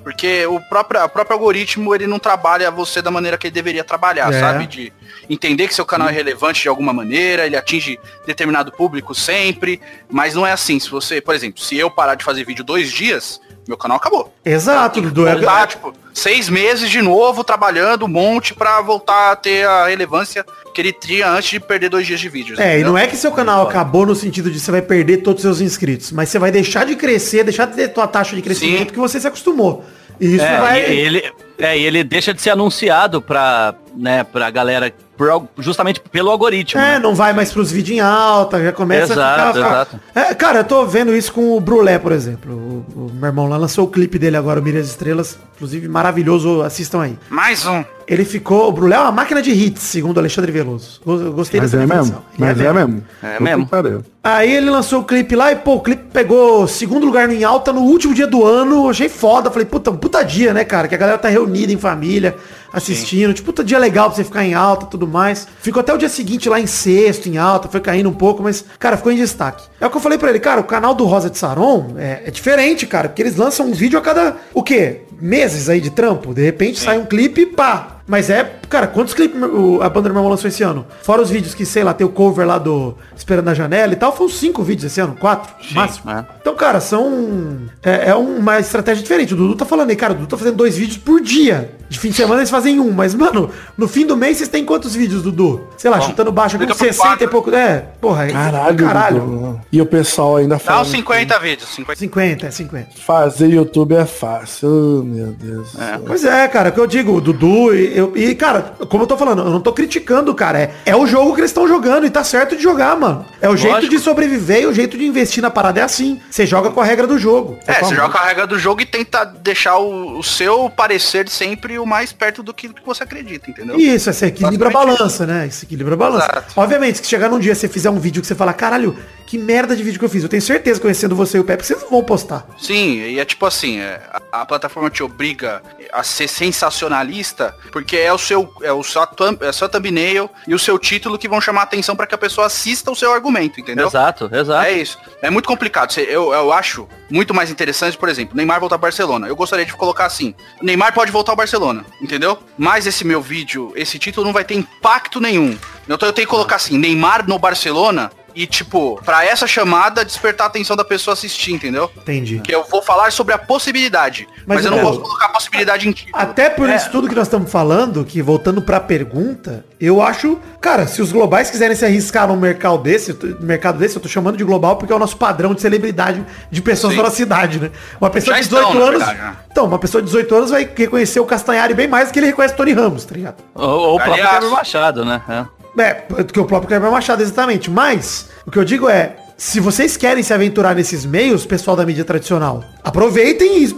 porque o próprio, o próprio algoritmo, ele não trabalha você da maneira que ele deveria trabalhar, é. sabe? De entender que seu canal é relevante de alguma maneira, ele atinge determinado público sempre, mas não é assim. Se você, por exemplo, se eu parar de fazer vídeo dois dias... Meu canal acabou. Exato, Dudu. Voltar, tipo, seis meses de novo, trabalhando um monte pra voltar a ter a relevância que ele tinha antes de perder dois dias de vídeo. É, entendeu? E não é que seu canal acabou no sentido de você vai perder todos os seus inscritos, mas você vai deixar de crescer, deixar de ter tua taxa de crescimento Sim. que você se acostumou. E isso é, vai... E ele, é, e ele deixa de ser anunciado pra, né, pra galera... Por, justamente pelo algoritmo. É, né? Não vai mais pros vídeos em alta, já começa exato, a ficar... Exato. É, cara, eu tô vendo isso com o Brulé, por exemplo. O, o meu irmão lá lançou o clipe dele agora, o Miriam das Estrelas, inclusive maravilhoso, assistam aí. Mais um. Ele ficou... O Brulé é uma máquina de hits, segundo Alexandre Veloso. Eu gostei dessa definição. Mas é mesmo. É mesmo. É mesmo. Aí ele lançou o clipe lá e, pô, o clipe pegou segundo lugar em alta no último dia do ano. Achei foda. Falei, puta, puta dia, né, cara? Que a galera tá reunida em família, assistindo. Sim. Tipo, puta dia legal pra você ficar em alta e tudo mais. Ficou até o dia seguinte lá em sexto, em alta. Foi caindo um pouco, mas, cara, ficou em destaque. É o que eu falei pra ele. Cara, o canal do Rosa de Saron é, é diferente, cara. Porque eles lançam um vídeo a cada, o quê? Meses aí de trampo. De repente Sim. sai um clipe e pá. Mas é, cara, quantos clipes a banda do meu irmão lançou esse ano? Fora os vídeos que, sei lá, tem o cover lá do Esperando na Janela e tal, foram cinco vídeos esse ano, quatro, Sim, máximo. É. Então, cara, são... É, é uma estratégia diferente. O Dudu tá falando aí, cara, o Dudu tá fazendo dois vídeos por dia. De fim de semana eles fazem um, mas, mano, no fim do mês vocês têm quantos vídeos, Dudu? Sei lá, bom, chutando baixo, com sessenta e pouco... É, porra, caralho. caralho. Dudu. E o pessoal ainda fala... Dá uns cinquenta que... vídeos. cinquenta, é cinquenta. Fazer YouTube é fácil, meu Deus. É. Pois é, cara, o que eu digo, o Dudu... E... Eu, e, cara, como eu tô falando, eu não tô criticando, cara. É, é o jogo que eles estão jogando e tá certo de jogar, mano. É o Lógico. jeito de sobreviver e o jeito de investir na parada é assim. Você joga com a regra do jogo. É, você joga com a regra do jogo e tenta deixar o, o seu parecer sempre o mais perto do que, do que você acredita, entendeu? Isso, você equilibra a balança, né? Você equilibra a balança. Exato. Obviamente, se chegar num dia você fizer um vídeo que você fala, caralho, que merda de vídeo que eu fiz. Eu tenho certeza, conhecendo você e o Pepe, vocês não vão postar. Sim, e é tipo assim, é, a, a plataforma te obriga a ser sensacionalista, porque Porque é o seu, é o sua, é sua thumbnail e o seu título que vão chamar a atenção para que a pessoa assista o seu argumento, entendeu? Exato, exato. É isso. É muito complicado. Eu, eu acho muito mais interessante, por exemplo, Neymar voltar ao Barcelona. Eu gostaria de colocar assim, Neymar pode voltar ao Barcelona, entendeu? Mas esse meu vídeo, esse título não vai ter impacto nenhum. Então eu tenho que colocar assim, Neymar no Barcelona... e, tipo, pra essa chamada despertar a atenção da pessoa assistir, entendeu? Entendi. Que eu vou falar sobre a possibilidade, mas, mas eu não posso colocar a possibilidade em título. Até por é. isso tudo que nós estamos falando, que voltando pra pergunta, eu acho, cara, se os globais quiserem se arriscar num mercado desse, mercado desse, eu tô chamando de global porque é o nosso padrão de celebridade de pessoas da nossa cidade, né? Uma pessoa já de dezoito estão, anos... Verdade, né? Então, uma pessoa de dezoito anos vai reconhecer o Castanhari bem mais do que ele reconhece o Tony Ramos, tá ligado? Ou, ou o próprio Cleber Machado, né? É. É, porque o próprio Cleber Machado, exatamente. Mas, o que eu digo é, se vocês querem se aventurar nesses meios, pessoal da mídia tradicional, aproveitem e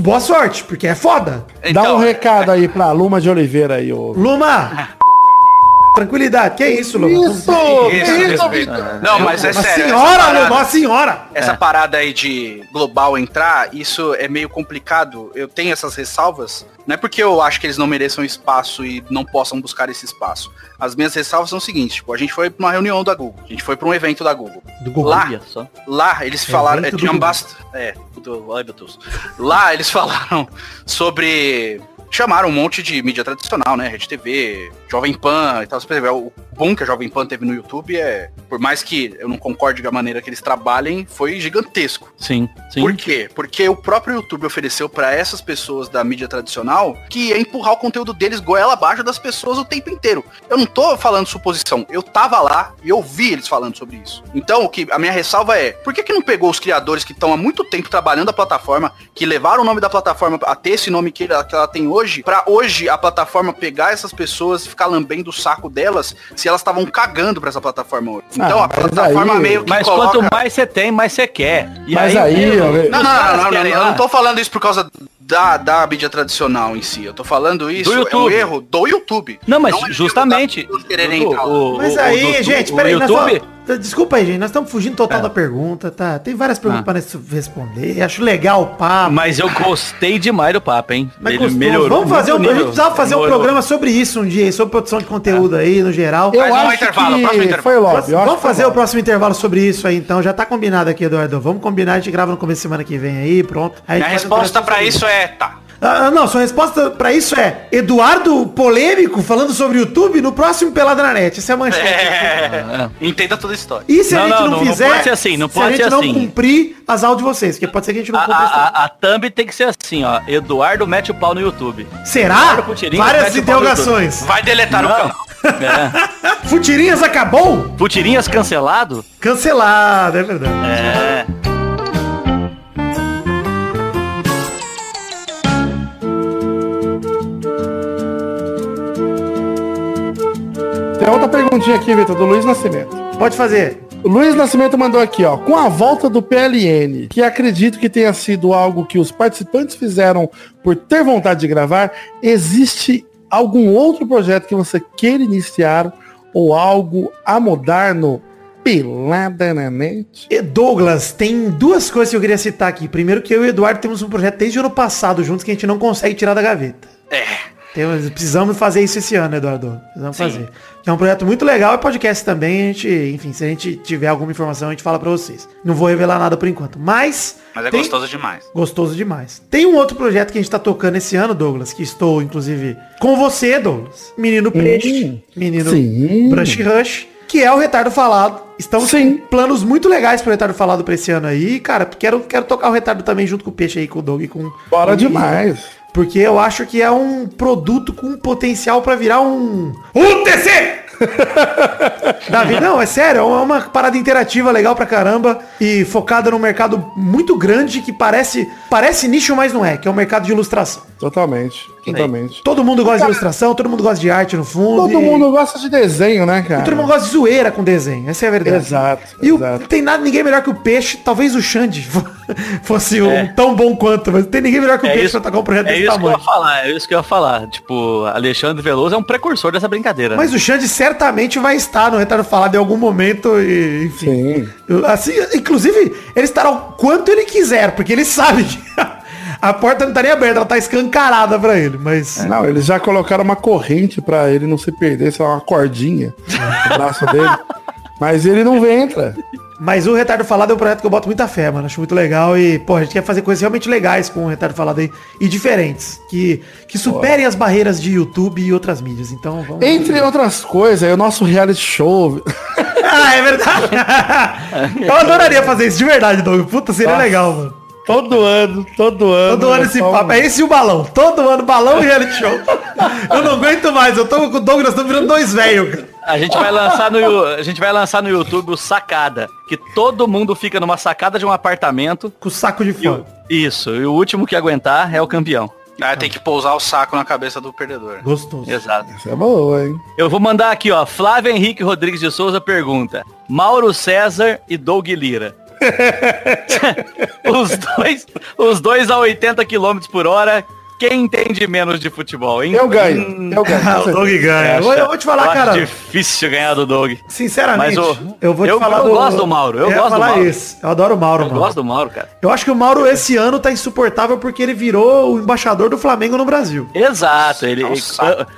boa sorte, porque é foda. Então, dá um recado aí pra Luma de Oliveira aí, ô. Luma! Tranquilidade, que isso, Luma? Isso! Que isso, Vitor? É. Não, mas é sério. Senhora, parada, Luma, senhora! Essa é. parada aí de global entrar, isso é meio complicado. Eu tenho essas ressalvas. Não é porque eu acho que eles não mereçam espaço e não possam buscar esse espaço. As minhas ressalvas são o seguinte, tipo, a gente foi pra uma reunião da Google, a gente foi pra um evento da Google. Do Google. Lá, só. lá eles falaram... É, tinha bast... é, do... Ai, meu Deus. Lá eles falaram sobre... Chamaram um monte de mídia tradicional, né? RedeTV, Jovem Pan e tal. Você percebeu, o boom que a Jovem Pan teve no YouTube é... Por mais que eu não concorde com a maneira que eles trabalhem, foi gigantesco. Sim, sim. Por quê? Porque o próprio YouTube ofereceu pra essas pessoas da mídia tradicional que ia empurrar o conteúdo deles goela abaixo das pessoas o tempo inteiro. Eu não tô falando suposição. Eu tava lá e eu vi eles falando sobre isso. Então, o que a minha ressalva é... Por que que não pegou os criadores que estão há muito tempo trabalhando a plataforma, que levaram o nome da plataforma a ter esse nome que ela, que ela tem hoje, Hoje, pra hoje a plataforma pegar essas pessoas e ficar lambendo o saco delas se elas estavam cagando pra essa plataforma hoje. Então ah, a plataforma aí, meio que Mas coloca... quanto mais você tem, mais você quer. E mas aí... aí eu... Não, não, não, não, não, eu não tô falando isso por causa da, da mídia tradicional em si. Eu tô falando isso, é um erro do YouTube. Não, mas não é justamente... Da... O, o, mas aí, o, o, gente, peraí, YouTube... Só... Desculpa aí, gente, nós estamos fugindo total é. da pergunta, tá? Tem várias perguntas ah. para responder, acho legal o papo. Mas eu gostei demais do papo, hein? Mas ele melhorou. Vamos fazer um, nível, a gente precisava fazer melhorou. um programa sobre isso um dia, sobre produção de conteúdo é. aí, no geral. Eu acho intervalo, que... Próximo intervalo. Foi logo. Próximo, vamos foi fazer logo. o próximo intervalo sobre isso aí, então. Já tá combinado aqui, Eduardo. Vamos combinar, a gente grava no começo da semana que vem aí, pronto. Aí a resposta pra isso é, tá. Ah, não, sua resposta pra isso é Eduardo polêmico falando sobre o YouTube no próximo Pelada na Net. Isso é manchete. É, é. Entenda toda a história. E se não, a gente não, não fizer, não pode ser assim, não se pode a gente ser não assim. cumprir as aulas de vocês, porque pode ser que a gente não cumpra a, a, a, a thumb tem que ser assim, ó. Eduardo mete o pau no YouTube. Será? Várias interrogações. Vai deletar não. o canal. É. Futirinhas acabou? Futirinhas cancelado? Cancelado, é verdade. É... Tem outra perguntinha aqui, Vitor, do Luiz Nascimento. Pode fazer. O Luiz Nascimento mandou aqui, ó. Com a volta do P L N, que acredito que tenha sido algo que os participantes fizeram por ter vontade de gravar, existe algum outro projeto que você queira iniciar ou algo a mudar no Pelada na Net? Douglas, tem duas coisas que eu queria citar aqui. Primeiro que eu e o Eduardo temos um projeto desde o ano passado juntos que a gente não consegue tirar da gaveta. É... Temos, precisamos fazer isso esse ano, Eduardo. Precisamos Sim. fazer. É um projeto muito legal, é podcast também. A gente, enfim, se a gente tiver alguma informação, a gente fala pra vocês. Não vou revelar nada por enquanto. Mas... Mas é tem... gostoso demais. Gostoso demais. Tem um outro projeto que a gente tá tocando esse ano, Douglas, que estou, inclusive, com você, Douglas. Menino Peixe. Menino Sim. Brush Rush. Que é o Retardo Falado. Estamos Sim. com planos muito legais pro Retardo Falado pra esse ano aí. Cara, quero, quero tocar o Retardo também junto com o Peixe aí, com o Doug e com... Bora com demais. Ele. Porque eu acho que é um produto com potencial pra virar um... U T C! Davi, não, é sério, é uma parada interativa legal pra caramba e focada num mercado muito grande que parece, parece nicho, mas não é, que é o mercado de ilustração. Totalmente, totalmente. Todo mundo gosta de ilustração, todo mundo gosta de arte no fundo. Todo e... mundo gosta de desenho, né, cara? E todo mundo gosta de zoeira com desenho, essa é a verdade. Exato, E o... exato. Tem nada, ninguém melhor que o Peixe, talvez o Xande fosse é. um tão bom quanto, mas não tem ninguém melhor que o é Peixe isso, pra tocar um projeto é desse tamanho. É isso que eu ia falar, é isso que eu ia falar. Tipo, Alexandre Veloso é um precursor dessa brincadeira. Mas né? o Xande serve certamente vai estar no Retardo Falado em algum momento e, enfim. Sim. Assim, inclusive, ele estará o quanto ele quiser, porque ele sabe que a porta não tá nem aberta, ela tá escancarada pra ele, mas... É, não, eles já colocaram uma corrente pra ele não se perder, sei lá, uma cordinha no braço dele, mas ele não entra. Mas o Retardo Falado é um projeto que eu boto muita fé, mano. Acho muito legal e, pô, a gente quer fazer coisas realmente legais com o Retardo Falado aí. E diferentes. Que, que superem pô. as barreiras de YouTube e outras mídias. Então, vamos... Entre outras coisas, é o nosso reality show... Ah, é verdade. Eu adoraria fazer isso de verdade, Doug. Puta, seria Nossa. legal, mano. Todo ano, todo ano. Todo ano esse papo. Um... É esse e o balão. Todo ano, balão e reality show. Eu não aguento mais. Eu tô com o Doug, nós estamos virando dois velhos, cara. A gente vai lançar no, a gente vai lançar no YouTube o Sacada, que todo mundo fica numa sacada de um apartamento. Com o saco de fome. Isso. E o último que aguentar é o campeão. Ah, tem que pousar o saco na cabeça do perdedor. Gostoso. Exato. Isso é boa, hein? Eu vou mandar aqui, ó. Flávio Henrique Rodrigues de Souza pergunta. Mauro Cezar e Doug Lira. os, dois, os dois a oitenta quilômetros por hora. Quem entende menos de futebol, hein? Eu ganho. Hum... Eu ganho. Ah, o Doug ganha. Eu, eu vou te falar, eu cara. É difícil ganhar do Doug. Sinceramente, mas o... eu vou te eu, falar. Eu do... gosto do Mauro. Eu, eu gosto falar do Mauro. Isso. Eu adoro o Mauro, eu mano. Eu gosto do Mauro, cara. Eu acho que o Mauro esse ano tá insuportável porque ele virou o embaixador do Flamengo no Brasil. Exato. Ele, ele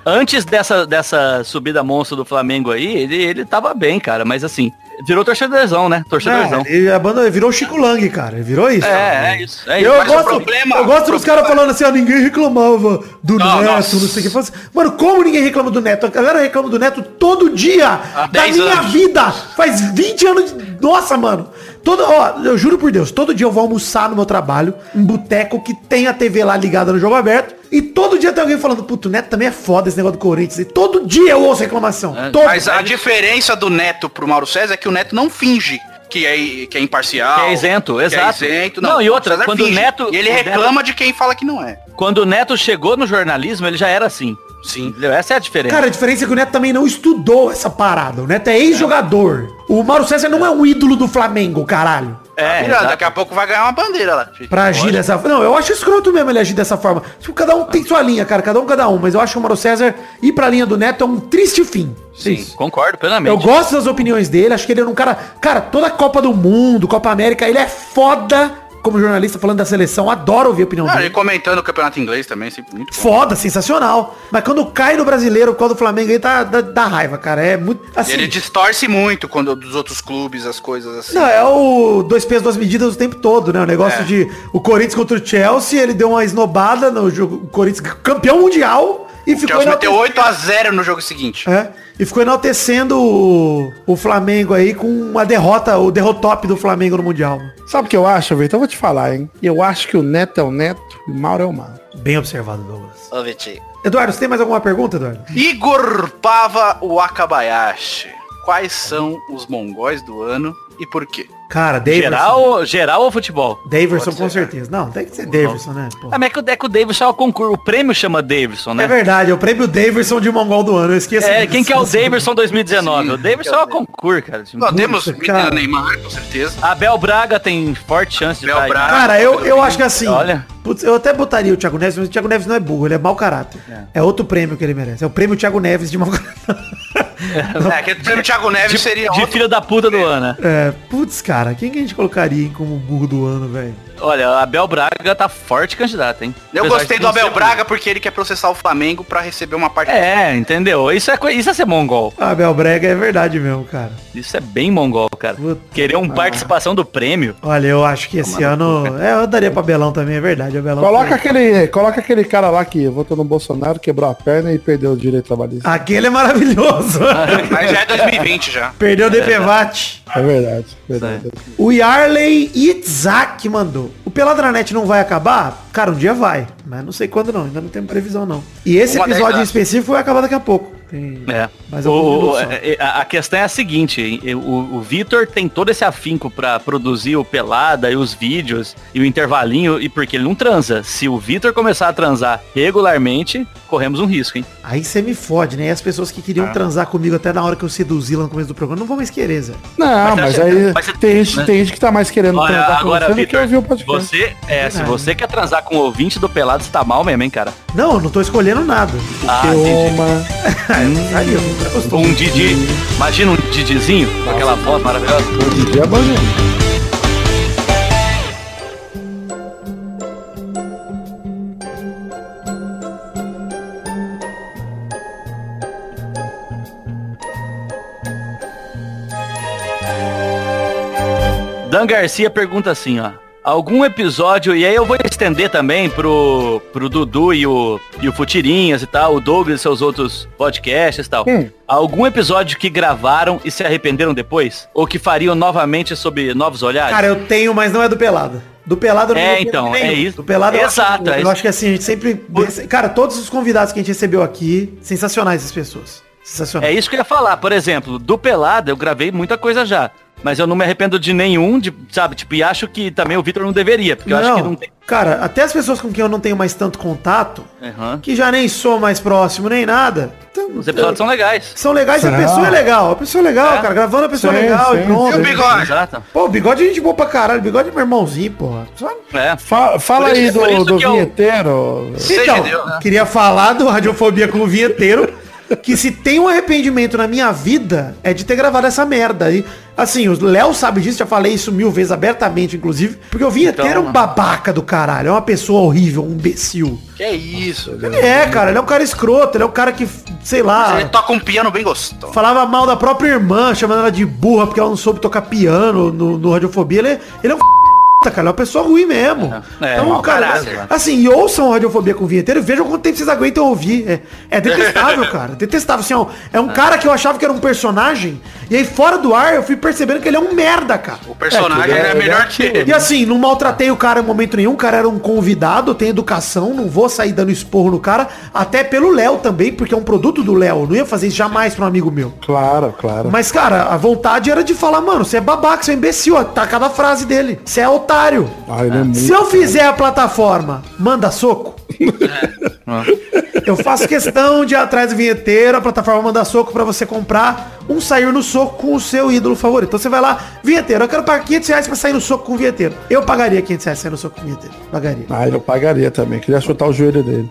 antes dessa, dessa subida monstro do Flamengo aí, ele, ele tava bem, cara. Mas assim, virou torcedorzão, né? Torcedorzão. É, ele, a banda, ele virou o Chico Lang, cara. Ele virou isso. É, cara. é isso. É eu, isso. Gosto, problema, eu gosto dos caras falando assim, ó, ninguém reclamava do não, Neto, nossa. não sei o que. Mano, como ninguém reclama do Neto? A galera reclama do Neto todo dia Há da minha anos. vida. Faz vinte anos. De... Nossa, mano. Todo, ó, eu juro por Deus, todo dia eu vou almoçar no meu trabalho, um boteco que tem a T V lá ligada no jogo aberto. E todo dia tem alguém falando, puto, o Neto também é foda esse negócio do Corinthians. E todo dia eu ouço reclamação. É, mas a diferença do Neto pro Mauro César é que o Neto não finge que é, que é imparcial. Que é isento, que exato. É isento. Não, não, e outra, o quando finge, o Neto... E ele reclama de quem fala que não é. Quando o Neto chegou no jornalismo, ele já era assim. Sim. Essa é a diferença. Cara, a diferença é que o Neto também não estudou essa parada. O Neto é ex-jogador. O Mauro César não é um ídolo do Flamengo, caralho. É, ah, daqui a pouco vai ganhar uma bandeira lá. Pra agir dessa forma. Não, eu acho escroto mesmo ele agir dessa forma. Tipo, cada um tem sua linha, cara. Cada um, cada um. Mas eu acho que o Mauro César ir pra linha do Neto é um triste fim. Sim, Sim. concordo plenamente. Eu gosto das opiniões dele. Acho que ele é um cara... Cara, toda a Copa do Mundo, Copa América, ele é foda... Como jornalista falando da seleção, adoro ouvir a opinião ah, dele. E comentando o campeonato inglês também, sempre muito foda, bom. sensacional. Mas quando cai no brasileiro, quando o Flamengo aí tá dá, dá raiva, cara. É muito assim. Ele distorce muito quando dos outros clubes, as coisas assim. Não, é o dois pesos, duas medidas o tempo todo, né? O negócio é. de o Corinthians contra o Chelsea, ele deu uma esnobada no jogo, o Corinthians campeão mundial e o ficou Chelsea meteu oito a zero no jogo seguinte. É. E ficou enaltecendo o, o Flamengo aí com uma derrota, o derrotop do Flamengo no Mundial. Sabe o que eu acho, Vitor? Eu vou te falar, hein? Eu acho que o Neto é o Neto e o Mauro é o Mauro. Bem observado, Douglas. Ô, Vitinho. Eduardo, você tem mais alguma pergunta, Eduardo? Igor Pava Wakabayashi. Quais são os mongóis do ano e por quê? Cara, Daverson. Geral, geral ou futebol? Daverson, com certeza. Não, tem que ser Daverson, né? Pô. Ah, mas é que o, é que o Daverson é o concurso. O prêmio chama Daverson, né? É verdade, é o prêmio Daverson de Mongol do ano. Eu esqueci. É, quem que é o Daverson dois mil e dezenove? Sim, o Daverson é, é o concurso, cara. Nós Puxa, temos cara. Neymar, com certeza. Abel Braga tem forte chance Abel de estar Braga, Cara, eu, eu acho que assim... Olha. Putz, eu até botaria o Thiago Neves, mas o Thiago Neves não é burro, ele é mau caráter. É, é outro prêmio que ele merece. É o prêmio Thiago Neves de mau caráter. É, que o prêmio Thiago Neves de, seria de filho da puta do ano, né? É, putz, cara, quem que a gente colocaria hein, como burro do ano, velho? Olha, o Abel Braga tá forte candidato, hein? Eu Apesar gostei do Abel Braga porque ele quer processar o Flamengo pra receber uma parte... É, entendeu? Isso é, isso é ser mongol. O Abel Braga é verdade mesmo, cara. Isso é bem mongol, cara. Puta Querer uma participação do prêmio. Olha, eu acho que esse Mano, ano... É, eu daria pra Belão também, é verdade. Belão coloca, aquele, coloca aquele cara lá que votou no Bolsonaro, quebrou a perna e perdeu o direito trabalhista. Aquele é maravilhoso. Mas já é dois mil e vinte já. Perdeu o D P V A T. É verdade. verdade. O Yarley Itzak mandou. O Pelada na Net não vai acabar? Cara, um dia vai. Mas não sei quando não. Ainda não tem previsão não. E esse Uma episódio em específico vai acabar daqui a pouco. Tem é. mais o, a, a questão é a seguinte. O, o Vitor tem todo esse afinco pra produzir o Pelada e os vídeos e o intervalinho. E porque ele não transa. Se o Vitor começar a transar regularmente, corremos um risco, hein? Aí você me fode, né? E as pessoas que queriam ah. transar comigo até na hora que eu seduzi lá no começo do programa não vão mais querer, Zé. Não, mas, mas aí mas tem, gente, né? tem gente que tá mais querendo Olha, transar agora, com Vitor, que o podcast. Você, é, é se você quer transar com o ouvinte do Pelado, você tá mal mesmo, hein, cara? Não, eu não tô escolhendo nada. Ah, Toma. um Didi. Imagina um Didizinho com aquela voz maravilhosa. Um Didi é bom, gente. Dan Garcia pergunta assim, ó. algum episódio, e aí eu vou estender também pro, pro Dudu e o, e o Futirinhas e tal, o Douglas e seus outros podcasts e tal. Hum. Algum episódio que gravaram e se arrependeram depois? Ou que fariam novamente sob novos olhares? Cara, eu tenho, mas não é do Pelado. Do Pelado eu não É, então, nenhum. é isso. Do Pelado eu Exato. Acho, eu acho que assim, a gente sempre... Cara, todos os convidados que a gente recebeu aqui, sensacionais essas pessoas. Sensacional. É isso que eu ia falar. Por exemplo, do Pelado eu gravei muita coisa já. Mas eu não me arrependo de nenhum, de, sabe? Tipo, e acho que também o Vitor não deveria, porque eu não, acho que não tem... Cara, até as pessoas com quem eu não tenho mais tanto contato, uhum. que já nem sou mais próximo, nem nada. Então, os episódios eu... são legais. São legais Será? e a pessoa é legal. A pessoa é legal, é. cara. Gravando a pessoa sim, é legal. Sim, e pronto. E o Bigode? Exato. Pô, o Bigode é gente boa pra caralho. O Bigode é meu irmãozinho, porra. É. Fa- fala isso, aí do, do eu... vinheteiro. Então, deu, né? Queria falar do Radiofobia com o Vinheteiro. Que se tem um arrependimento na minha vida é de ter gravado essa merda. E, assim, o Léo sabe disso, já falei isso mil vezes abertamente, inclusive. Porque eu vim então, ter um babaca do caralho. É uma pessoa horrível, um imbecil. Que isso, Ele Deus é, Deus. cara, ele é um cara escroto, ele é um cara que, sei lá. Mas ele toca um piano bem gostoso. Falava mal da própria irmã, chamando ela de burra, porque ela não soube tocar piano no, no Radiofobia. Ele é, ele é um f... cara, é uma pessoa ruim mesmo. É, então, é cara, caráter, assim, e ouçam Radiofobia com o Vinheteiro e vejam quanto tempo vocês aguentam ouvir. É, é detestável, cara. Detestável. Assim, ó, é um cara que eu achava que era um personagem e aí fora do ar eu fui percebendo que ele é um merda, cara. O personagem é, era é melhor que ele. E assim, não maltratei o cara em momento nenhum. O cara era um convidado, tem educação, não vou sair dando esporro no cara. Até pelo Léo também, porque é um produto do Léo. Não ia fazer isso jamais pra um amigo meu. Claro, claro. Mas, cara, a vontade era de falar, mano, você é babaca, você é imbecil. Ó, tá cada frase dele. Você é otário. Ah, ele é muito Se eu fizer cara. a plataforma, manda soco. Eu faço questão de ir atrás do Vinheteiro, a plataforma manda soco pra você comprar um sair no soco com o seu ídolo favorito. Então você vai lá, Vinheteiro, eu quero pagar quinhentos reais pra sair no soco com o Vinheteiro. Eu pagaria quinhentos reais pra sair no soco com o Vinheteiro. Pagaria. Ah, eu pagaria também. Queria chutar o joelho dele.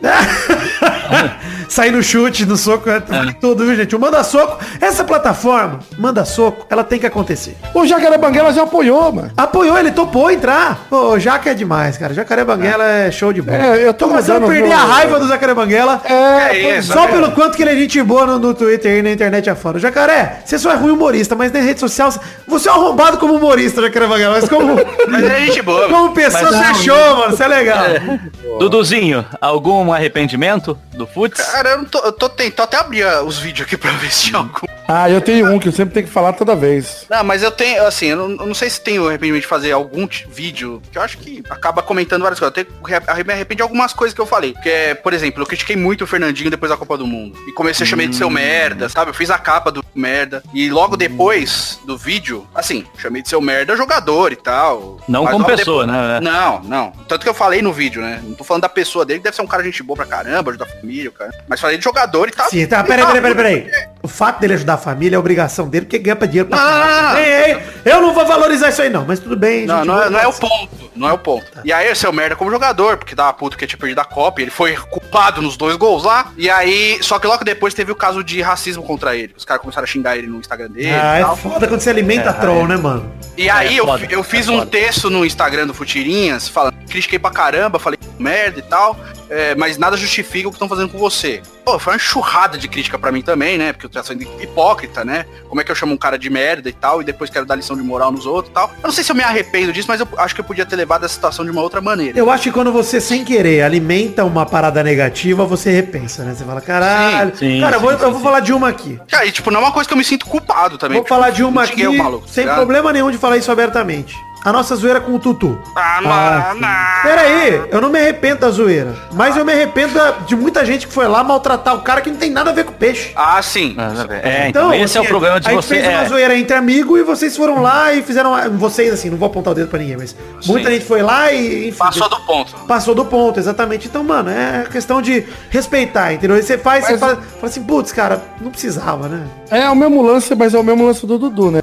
Sair no chute, no soco, é tudo, viu, gente? O Manda Soco, essa plataforma, Manda Soco, ela tem que acontecer. O Jacaré Banguela já apoiou, mano. Apoiou, ele topou entrar. O Jaca é demais, cara. Jacaré Banguela é, é show de bola. É, eu tô começando a perder meu... a raiva do Jacaré Banguela. É, é só é. pelo quanto que ele é gente boa no, no Twitter e na internet afora. O Jacaré, você só é ruim humorista, mas na rede social, você é arrombado como humorista, Jacaré Banguela. Mas como... mas é gente boa. Como pessoa, você é show, mano. Você é legal. É. Duduzinho, algum arrependimento do futs? Cara, eu, não tô, eu tô tentando até abrir os vídeos aqui pra ver se tinha algum. Ah, eu tenho um que eu sempre tenho que falar toda vez. Não, mas eu tenho, assim, eu não, eu não sei se tenho arrependimento de fazer algum t- vídeo, que eu acho que acaba comentando várias coisas. Eu tenho, me arrependo de algumas coisas que eu falei. Que é, por exemplo, eu critiquei muito o Fernandinho depois da Copa do Mundo. E comecei a chamar ele de seu merda, sabe? Eu fiz a capa do merda. E logo depois do vídeo, assim, chamei de seu merda jogador e tal. Não como pessoa, depois, né? Não, não. Tanto que eu falei no vídeo, né? Não tô falando da pessoa dele, que deve ser um cara gente boa pra caramba, ajudar a família, o cara. Mas falei de jogador e tal. Sim, tá, peraí, peraí, peraí, peraí. Pera o fato dele ajudar a família é obrigação dele, porque ganha pra dinheiro pra ah, ei, ei, eu não vou valorizar isso aí não, mas tudo bem. Não, gente, não, é, não é o ponto, não é o ponto. Tá. E aí o seu merda como jogador, porque tava puto que tinha perdido a Copa, ele foi culpado nos dois gols lá, e aí, só que logo depois teve o caso de racismo contra ele, os caras começaram a xingar ele no Instagram dele. Ah, e tal. É foda quando você alimenta é, troll, é. né, mano? E aí é, eu, foda, eu fiz é um foda. texto no Instagram do Futirinhas, falando, critiquei pra caramba, falei merda e tal, é, mas nada justifica o que estão fazendo com você. Pô, foi uma enxurrada de crítica pra mim também, né? Porque eu tô sendo hipócrita, né? Como é que eu chamo um cara de merda e tal, e depois quero dar lição de moral nos outros e tal. Eu não sei se eu me arrependo disso, mas eu acho que eu podia ter levado essa situação de uma outra maneira. Eu acho que quando você, sem querer, alimenta uma parada negativa, você repensa, né? Você fala, caralho... Sim, sim, cara, sim, eu, vou, sim, eu vou falar de uma aqui. Cara, e tipo, não é uma coisa que eu me sinto culpado também. Vou tipo, falar de uma aqui, maluco, sem cara. problema nenhum de falar isso abertamente. A nossa zoeira com o Tutu. Ah, ah não. Pera aí, eu não me arrependo da zoeira. Mas eu me arrependo de muita gente que foi lá maltratar o cara que não tem nada a ver com o peixe. Ah, sim. É, então, esse assim, é o problema de vocês. A gente fez é. uma zoeira entre amigos e vocês foram lá e fizeram... Vocês, assim, não vou apontar o dedo pra ninguém, mas sim. muita gente foi lá e... Enfim, passou do ponto. Passou do ponto, exatamente. Então, mano, é questão de respeitar, entendeu? E você faz, mas... você fala, fala assim, putz, cara, não precisava, né? É o mesmo lance, mas é o mesmo lance do Dudu, né?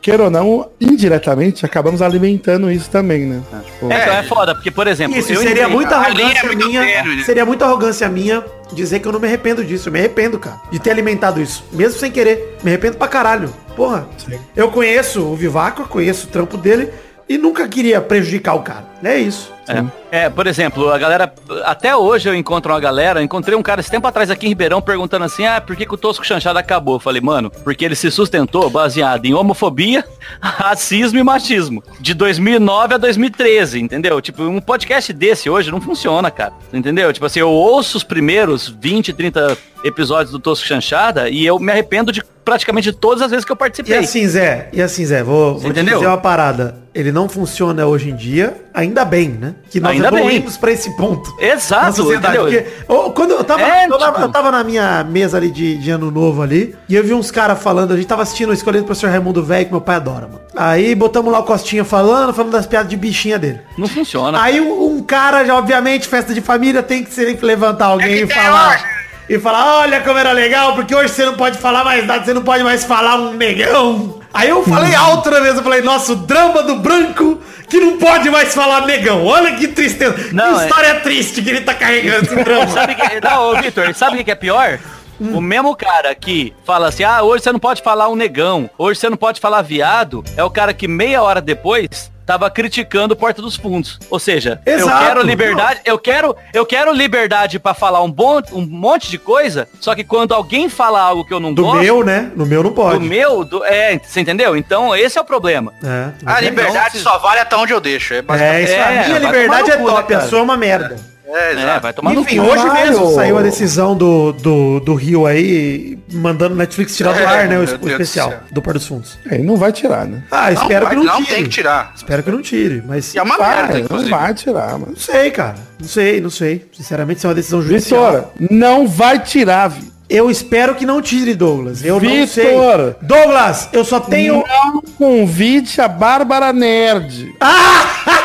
Queira ou não, indiretamente, acabamos ali alimentando isso também, né? Ah, tipo... É, então é foda, porque, por exemplo... Isso, eu seria muita arrogância é minha... Inteiro, né? Seria muita arrogância minha dizer que eu não me arrependo disso. Eu me arrependo, cara, de ter alimentado isso. Mesmo sem querer. Me arrependo pra caralho. Porra. Sim. Eu conheço o Vivaco, eu conheço o trampo dele e nunca queria prejudicar o cara. É isso. É. é, por exemplo, a galera, até hoje eu encontro uma galera, encontrei um cara esse tempo atrás aqui em Ribeirão perguntando assim, ah, por que, que o Tosco Chanchada acabou? Eu falei, mano, porque ele se sustentou baseado em homofobia, racismo e machismo, de dois mil e nove a dois mil e treze, entendeu? Tipo, um podcast desse hoje não funciona, cara, entendeu? Tipo assim, eu ouço os primeiros vinte, trinta episódios do Tosco Chanchada e eu me arrependo de praticamente todas as vezes que eu participei. E assim, Zé, e assim, Zé, vou, vou te dizer uma parada. Ele não funciona hoje em dia, ainda bem, né? Que nós ainda evoluímos para esse ponto. Exato, porque eu, quando eu tava, é, eu, tava, tipo... eu tava na minha mesa ali de, de ano novo ali, e eu vi uns caras falando, a gente tava assistindo, escolhendo o professor Raimundo Velho, que meu pai adora, mano. Aí botamos lá o Costinha falando, falando das piadas de bichinha dele. Não funciona. Aí um, um cara, já obviamente, festa de família, tem que se levantar alguém e falar... E falar, olha como era legal, porque hoje você não pode falar mais nada, você não pode mais falar um negão. Aí eu falei alto na mesa, eu falei, nossa, o drama do branco que não pode mais falar negão. Olha que tristeza, não, que história é... triste que ele tá carregando esse drama. Sabe que... Não, ô, Vitor, sabe o que é pior? Hum. O mesmo cara que fala assim, ah, hoje você não pode falar um negão, hoje você não pode falar viado, é o cara que meia hora depois... tava criticando Porta dos Fundos. Ou seja, exato, eu quero liberdade, eu quero, eu quero liberdade pra falar um, bom, um monte de coisa, só que quando alguém fala algo que eu não do gosto... Do meu, né? No meu não pode. Do meu, do, é, você entendeu? Então, esse é o problema. É, a liberdade só vale até onde eu deixo. É, é isso, é, a minha liberdade é top, cara. A sua é uma merda. É. É, é, vai tomar. Enfim, no hoje claro, mesmo saiu a decisão do, do, do Rio aí, mandando Netflix tirar é, do ar, né? O, o especial do, do Par dos Fundos. É, não vai tirar, né? Ah, espero não, que não tire. Não tem que tirar. Espero que não tire, mas... É uma merda, inclusive. Não vai tirar, mano. Não sei, cara. Não sei, não sei. Sinceramente, isso é uma decisão judicial. Vitor, não vai tirar, vi. Eu espero que não tire, Douglas. Eu Vitor, não sei. Douglas, eu só tenho... Não convide a Bárbara Nerd. Ah!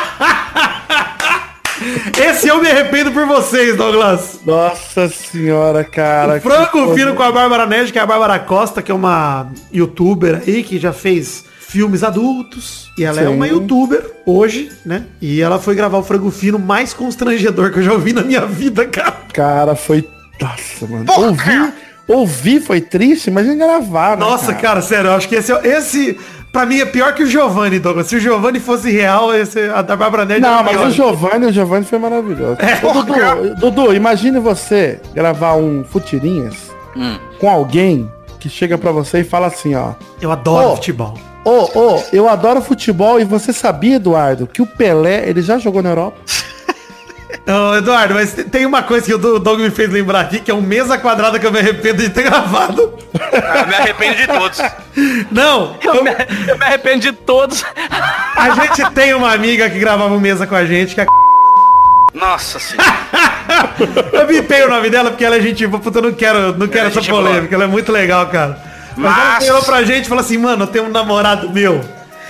Esse eu me arrependo por vocês, Douglas. Nossa senhora, cara. O Franco Fino com a Bárbara Nerd, que é a Bárbara Costa, que é uma youtuber aí, que já fez filmes adultos. E ela Sim. é uma youtuber hoje, né? E ela foi gravar o Frango Fino mais constrangedor que eu já ouvi na minha vida, cara. Cara, foi... Nossa, mano. Porra. Ouvi, ouvi foi triste, mas gravaram. Nossa, cara. cara, sério, eu acho que esse... esse... Pra mim é pior que o Giovanni, Douglas. Se o Giovanni fosse real, esse, a da Bárbara Nerd... Não, mas o Giovanni, o Giovanni foi maravilhoso. É, Dudu, Dudu, imagine você gravar um Futirinhas hum. com alguém que chega pra você e fala assim, ó... Eu adoro oh, futebol. Ô, oh, ô, oh, eu adoro futebol e você sabia, Eduardo, que o Pelé, ele já jogou na Europa? Ô, Eduardo, mas tem uma coisa que o Doug me fez lembrar aqui, que é um mesa quadrada que eu me arrependo de ter gravado. Eu me arrependo de todos. Não, eu, eu... Me, eu me arrependo de todos. A gente tem uma amiga que gravava um mesa com a gente, que é a... Nossa senhora. Eu bipei o nome dela porque ela é gente boa, puta, eu não quero, não quero essa polêmica, ela é muito legal, cara. Mas ela virou pra gente e falou assim, mano, eu tenho um namorado meu.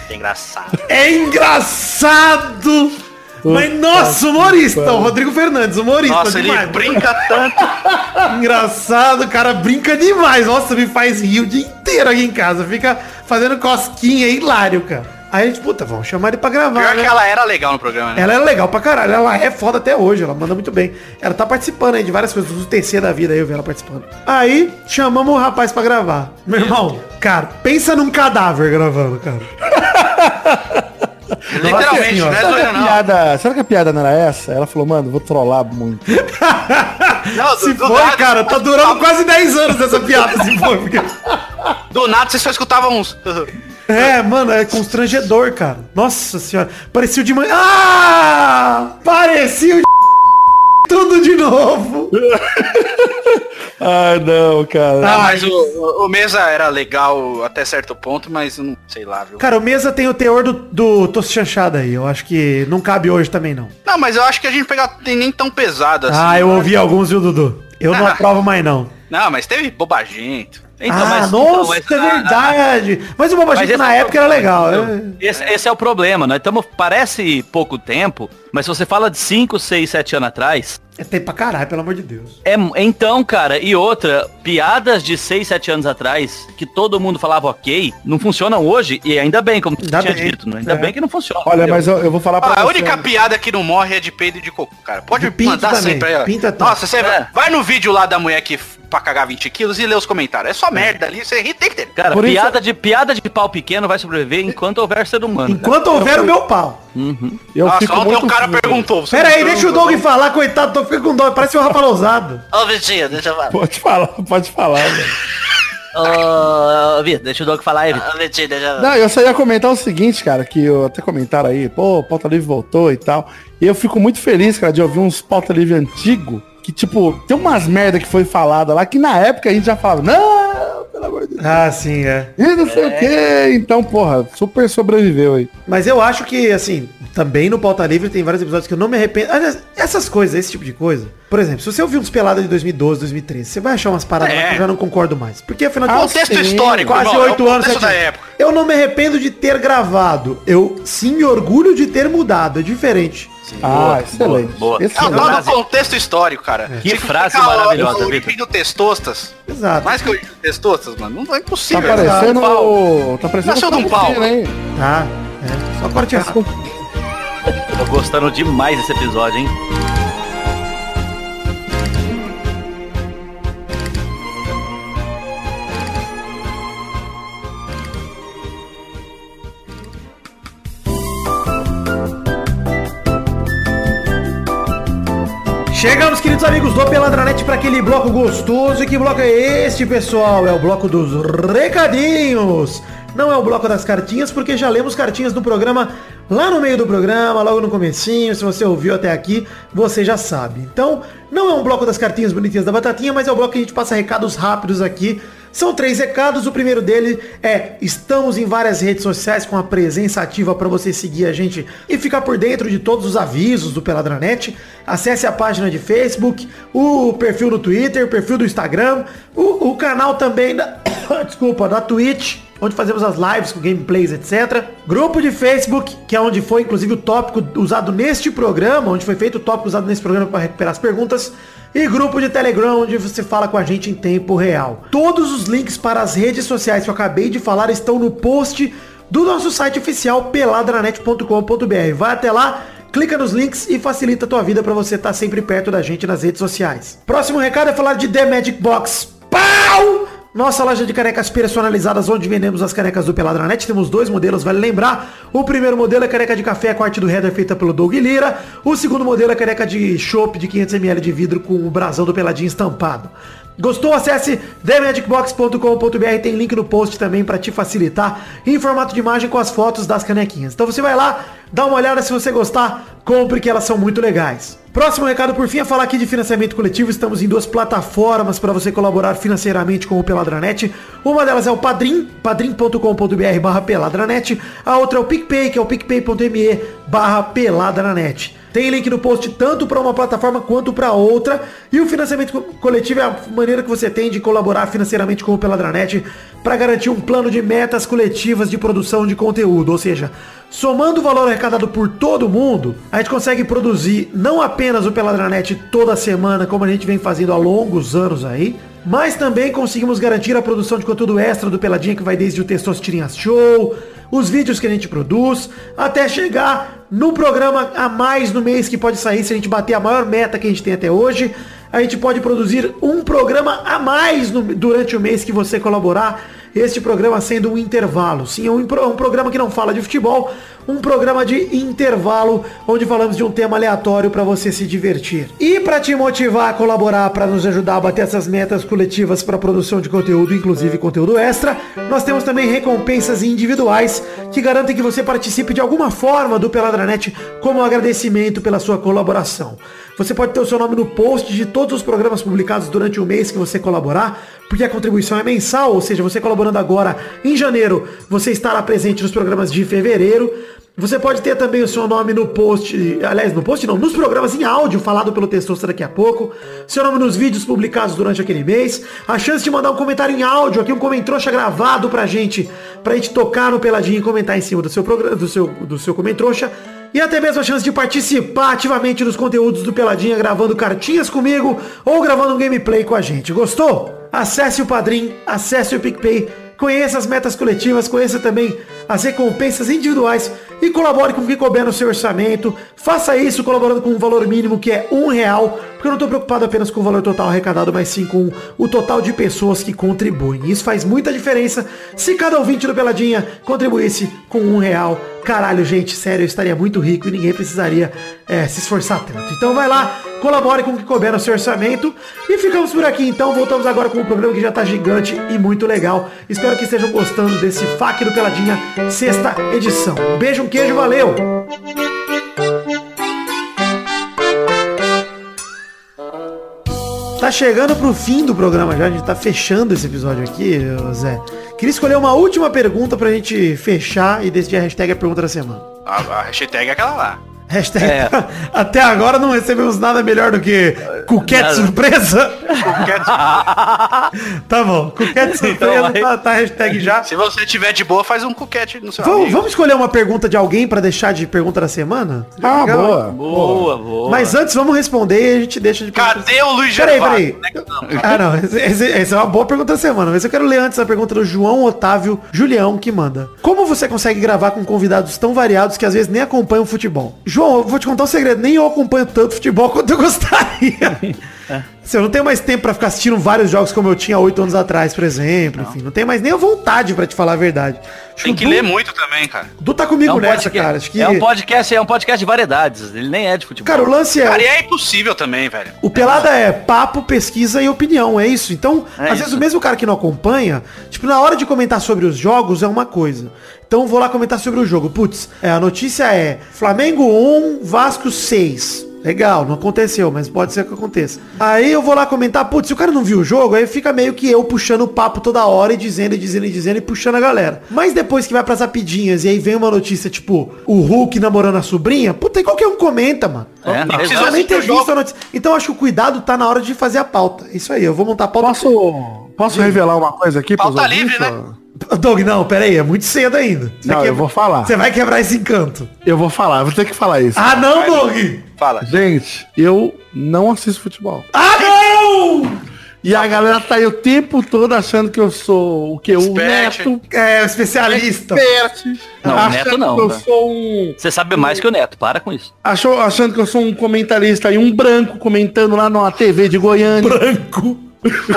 É engraçado. É engraçado! Mas nossa, humorista, o Rodrigo Fernandes, humorista. Nossa, demais. Ele brinca tanto. Engraçado, o cara brinca demais. Nossa, me faz rir o dia inteiro aqui em casa. Fica fazendo cosquinha, é hilário, cara. Aí a gente, puta, vamos chamar ele pra gravar. Pior né? que ela era legal no programa, né? Ela era legal pra caralho, ela é foda até hoje, ela manda muito bem. Ela tá participando aí de várias coisas, do T C da vida aí, eu vi ela participando. Aí, chamamos o rapaz pra gravar. Meu irmão, cara, pensa num cadáver gravando, cara. Literalmente, senhora, né? Será que, não. Piada, será que a piada não era essa? Ela falou, mano, vou trollar muito. Não, se do, do foi, nada, cara, tá durando quase dez anos essa piada, se foi. Porque... Do nada, vocês só escutavam uns... É, mano, é constrangedor, cara. Nossa senhora, parecia o de manhã... Ah! Parecia o de... Tudo de novo. Ah, não, cara. Ah, mas o, o Mesa era legal até certo ponto, mas não sei lá, viu? Cara, o Mesa tem o teor do, do Tosco Chanchada aí. Eu acho que não cabe hoje também, não. Não, mas eu acho que a gente pegar tem nem tão pesado assim. Ah, eu ouvi mas... alguns, viu, Dudu? Eu não aprovo mais, não. Não, mas teve bobagento. Então, ah, mas, nossa, então, mas, é verdade. Ah, ah, mas o Bobagito na época era legal. Esse, esse é o problema. Nós estamos, parece pouco tempo, mas se você fala de cinco, seis, sete anos atrás... É tempo pra caralho, pelo amor de Deus. É, então, cara, e outra, piadas de seis, sete anos atrás, que todo mundo falava ok, não funcionam hoje, e ainda bem, como ainda tinha bem, dito, né? Ainda é. bem que não funciona. Olha, entendeu? Mas eu, eu vou falar pra ah, você. A única piada que não morre é de peido e de cocô, cara. Pode de mandar sempre aí, ó. Nossa, você é. vai no vídeo lá da mulher que... pra cagar vinte quilos e ler os comentários. É só merda ali, você ri, tem que ter. Cara, por piada, isso... de, piada de pau pequeno vai sobreviver enquanto houver ser humano. Enquanto cara. houver eu... o meu pau. Uhum. Eu Nossa, fico ontem um cara frio. perguntou. Pera aí, deixa o Doug falar, coitado, tô ficando com dó, parece o Rafa Lousado. Ô, Vitinho, deixa eu falar. Pode falar, pode falar, velho. Ô, Vitor, deixa o Doug falar aí, Vitor. Não, eu só ia comentar o seguinte, cara, que eu até comentaram aí, pô, Pauta Livre voltou e tal. E eu fico muito feliz, cara, de ouvir uns Pauta Livre antigo, que, tipo, tem umas merda que foi falada lá, que na época a gente já falava, não, pelo amor de Deus. Ah, sim, é. E não sei é. o quê, então, porra, super sobreviveu aí. Mas eu acho que, assim, também no Pauta Livre tem vários episódios que eu não me arrependo. Essas coisas, esse tipo de coisa. Por exemplo, se você ouvir uns peladas de dois mil e doze, dois mil e treze, você vai achar umas paradas é. lá que eu já não concordo mais. Porque afinal de contas, contexto histórico, quase oito anos. Eu não me arrependo de ter gravado. Eu sim me orgulho de ter mudado. É diferente. Sim, ah, boa, excelente. Boa, boa. É o tal do contexto histórico, cara. É. Que, que frase maravilhosa, Vitor. Do Testostas. Exato. Mais que o Testostas, mano. Não é impossível. Tá parecendo... Tá, tá parecendo... Nasceu de um pau. Tá. É. Só parte errada. Tô gostando demais desse episódio, hein? Chegamos, queridos amigos do Pelada na Net, para aquele bloco gostoso. E que bloco é este, pessoal? É o bloco dos recadinhos. Não é o bloco das cartinhas, porque já lemos cartinhas do programa lá no meio do programa, logo no comecinho. Se você ouviu até aqui, você já sabe. Então, não é um bloco das cartinhas bonitinhas da batatinha, mas é o bloco que a gente passa recados rápidos aqui. São três recados. O primeiro dele é: estamos em várias redes sociais com a presença ativa para você seguir a gente e ficar por dentro de todos os avisos do Pelada na Net. Acesse a página de Facebook, o perfil no Twitter, o perfil do Instagram, o, o canal também da... Desculpa, da Twitch, onde fazemos as lives com gameplays, etcétera. Grupo de Facebook, que é onde foi inclusive o tópico usado neste programa, onde foi feito o tópico usado nesse programa para recuperar as perguntas. E grupo de Telegram, onde você fala com a gente em tempo real. Todos os links para as redes sociais que eu acabei de falar estão no post do nosso site oficial, pelada na net ponto com ponto b r. Vai até lá, clica nos links e facilita a tua vida para você estar sempre perto da gente nas redes sociais. Próximo recado é falar de The Magic Box. Pau! Nossa loja de canecas personalizadas, onde vendemos as canecas do Pelada na Net. Temos dois modelos, vale lembrar. O primeiro modelo é caneca de café com a arte do header feita pelo Doug Lira. O segundo modelo é caneca de chopp de quinhentos mililitros de vidro com o brasão do Peladinho estampado. Gostou? Acesse the magic box ponto com ponto b r. Tem link no post também para te facilitar, em formato de imagem com as fotos das canequinhas. Então você vai lá, dá uma olhada, se você gostar, compre, que elas são muito legais. Próximo recado, por fim, é falar aqui de financiamento coletivo. Estamos em duas plataformas para você colaborar financeiramente com o Peladranet. Uma delas é o Padrim, padrim.com.br barra Peladranet. A outra é o PicPay, que é o picpay.me barra Peladranet. Tem link no post tanto para uma plataforma quanto para outra. E o financiamento coletivo é a maneira que você tem de colaborar financeiramente com o Peladranet para garantir um plano de metas coletivas de produção de conteúdo. Ou seja, somando o valor arrecadado por todo mundo, a gente consegue produzir não apenas o Peladranet toda semana, como a gente vem fazendo há longos anos aí, mas também conseguimos garantir a produção de conteúdo extra do Peladinha, que vai desde o Textos Tirinhas Show, os vídeos que a gente produz, até chegar no programa a mais no mês que pode sair. Se a gente bater a maior meta que a gente tem até hoje, a gente pode produzir um programa a mais no, durante o mês que você colaborar. Este programa sendo um intervalo. Sim, é um, um programa que não fala de futebol, um programa de intervalo, onde falamos de um tema aleatório para você se divertir. E para te motivar a colaborar, para nos ajudar a bater essas metas coletivas para produção de conteúdo, inclusive conteúdo extra, nós temos também recompensas individuais que garantem que você participe de alguma forma do Peladranet como um agradecimento pela sua colaboração. Você pode ter o seu nome no post de todos os programas publicados durante o mês que você colaborar, porque a contribuição é mensal, ou seja, você colaborando agora em janeiro, você estará presente nos programas de fevereiro. Você pode ter também o seu nome no post, aliás, no post não, nos programas em áudio, falado pelo Testosta daqui a pouco. Seu nome nos vídeos publicados durante aquele mês. A chance de mandar um comentário em áudio aqui, um comentrouxa gravado pra gente, pra gente tocar no Peladinho e comentar em cima do seu, programa, do seu, do seu comentrouxa. E até mesmo a chance de participar ativamente dos conteúdos do Peladinha, gravando cartinhas comigo ou gravando um gameplay com a gente. Gostou? Acesse o Padrim, acesse o PicPay, Conheça as metas coletivas, conheça também as recompensas individuais e colabore com o que couber no seu orçamento. Faça isso colaborando com um valor mínimo que é um real, porque eu não estou preocupado apenas com o valor total arrecadado, mas sim com o total de pessoas que contribuem. Isso faz muita diferença. Se cada ouvinte do Peladinha contribuísse com um real, caralho, gente, sério, eu estaria muito rico e ninguém precisaria é, se esforçar tanto. Então vai lá, colabore com o que couber no seu orçamento. E ficamos por aqui então. Voltamos agora com um programa que já está gigante e muito legal. Espero que estejam gostando desse F A Q do Peladinha, sexta edição. Um beijo, um queijo, valeu! Tá chegando pro fim do programa já, a gente tá fechando esse episódio aqui, Zé. Queria escolher uma última pergunta pra gente fechar e decidir a hashtag a pergunta da semana. A, a hashtag é aquela lá. Hashtag é. Até agora não recebemos nada melhor do que Cuquete Surpresa. Tá bom, Cuquete Surpresa, então, tá, tá hashtag já. Se você tiver de boa, faz um cuquete no seu vamos, amigo. Vamos escolher uma pergunta de alguém pra deixar de pergunta da semana? Ah, boa. Boa, boa. Mas antes vamos responder e a gente deixa de pergunta. Cadê o Luiz Gervais? Peraí, peraí. Ah, não, essa é uma boa pergunta da semana. Mas eu quero ler antes a pergunta do João Otávio Julião, que manda: como você consegue gravar com convidados tão variados que às vezes nem acompanham o futebol? João, eu vou te contar um segredo, nem eu acompanho tanto futebol quanto eu gostaria. É. Assim, eu não tenho mais tempo pra ficar assistindo vários jogos como eu tinha oito anos atrás, por exemplo. Não. Enfim, não tenho mais nem a vontade pra te falar a verdade. Acho Tem que, que Du... ler muito também, cara. Du tá comigo é um nessa, podcast, cara. Acho que... É um podcast, é um podcast de variedades. Ele nem é de futebol. Cara, o lance é... Cara, e é impossível também, velho. O Pelada é, é papo, pesquisa e opinião, é isso. Então, é às isso. vezes o mesmo cara que não acompanha, tipo, na hora de comentar sobre os jogos é uma coisa. Então vou lá comentar sobre o jogo. Putz, é, a notícia é Flamengo um, Vasco seis. Legal, não aconteceu, mas pode ser que aconteça. Aí eu vou lá comentar, putz, se o cara não viu o jogo, aí fica meio que eu puxando o papo toda hora e dizendo, e dizendo, e dizendo, e puxando a galera. Mas depois que vai pras rapidinhas e aí vem uma notícia, tipo, o Hulk namorando a sobrinha, puta, e qualquer um comenta, mano. É, não precisa nem ter visto a notícia. Então acho que o cuidado tá na hora de fazer a pauta. Isso aí, eu vou montar a pauta. Posso, posso revelar uma coisa aqui? Pauta livre, né? Doug, não, peraí, é muito cedo ainda. Você não, que... eu vou falar. Você vai quebrar esse encanto. Eu vou falar, eu vou ter que falar isso. Ah, não, Doug! Fala. Gente, eu não assisto futebol. Ah, não! E a galera tá aí o tempo todo achando que eu sou o que? O Neto. É, o especialista. Expert. Não, o Neto não. Que eu tá. sou um... Você sabe mais que o Neto, para com isso. Achou, achando que eu sou um comentarista aí, um branco comentando lá numa T V de Goiânia. Branco?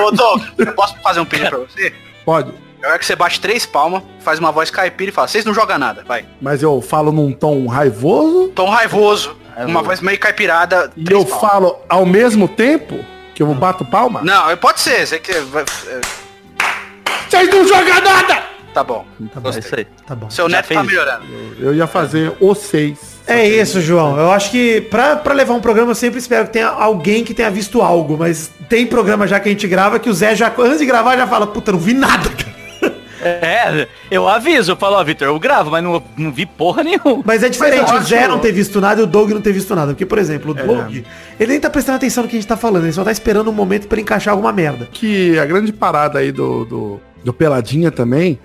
Ô, Doug, eu posso fazer um pedido pra você? Pode. É que você bate três palmas, faz uma voz caipira e fala, vocês não jogam nada, vai. Mas eu falo num tom raivoso? Tom raivoso, raivoso. Uma voz meio caipirada. E eu palmas. Falo ao mesmo tempo que eu bato palma? Não, pode ser. Você que... Vocês não jogam nada! Tá bom. Tá bom. É isso aí. Tá bom. Seu Já Neto fez. Tá melhorando. Eu, eu ia fazer o seis. É isso, João. Eu acho que pra, pra levar um programa, eu sempre espero que tenha alguém que tenha visto algo. Mas tem programa já que a gente grava que o Zé, já antes de gravar, já fala, puta, não vi nada, cara. É, eu aviso, eu falo, ó, Vitor, eu gravo, mas não, não vi porra nenhuma. Mas é diferente, mas o Zé não ter visto nada e o Doug não ter visto nada. Porque, por exemplo, o Doug, é. ele nem tá prestando atenção no que a gente tá falando, ele só tá esperando um momento pra encaixar alguma merda. Que a grande parada aí do, do, do Peladinha também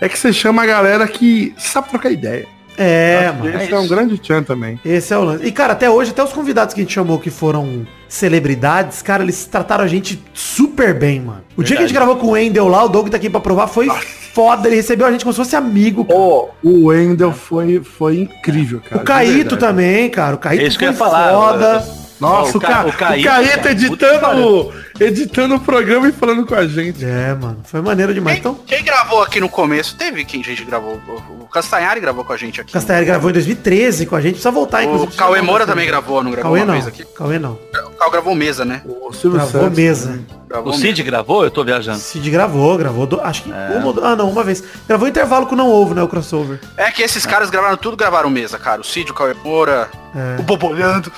é que você chama a galera que sabe trocar ideia. É, Acho mano. Esse é um grande tchan também. Esse é o lance. E, cara, até hoje, até os convidados que a gente chamou que foram celebridades, cara, eles trataram a gente super bem, mano. O Verdade. Dia que a gente gravou com o Wendel lá, o Doug tá aqui pra provar, foi Nossa. Foda. Ele recebeu a gente como se fosse amigo. Oh, o Wendel é. foi, foi incrível, cara. O Caíto também, cara. O Caíto Isso foi que eu ia falar, foda. Mano. Nossa, o, ca... o Caíto, o Caíto editando, editando o programa e falando com a gente. É, mano, foi maneiro demais. Quem, então... quem gravou aqui no começo, teve quem a gente gravou. O Castanhari gravou com a gente aqui. Castanhari gravou em dois mil e treze com a gente, precisa voltar, o inclusive. O Cauê Moura também gravou, não gravou Cauê uma não. vez aqui? Cauê não. O Cauê gravou mesa, né? O Silvio gravou Santos, mesa. Né? Gravou o Cid mesa. Gravou? Eu tô viajando. Cid gravou, gravou, do... acho que é. uma, ah não, uma vez. Gravou intervalo com o Não Ovo, né, o crossover. É que esses é. caras gravaram tudo, gravaram mesa, cara. O Cid, o Cauê Moura, é. o Bobolhando.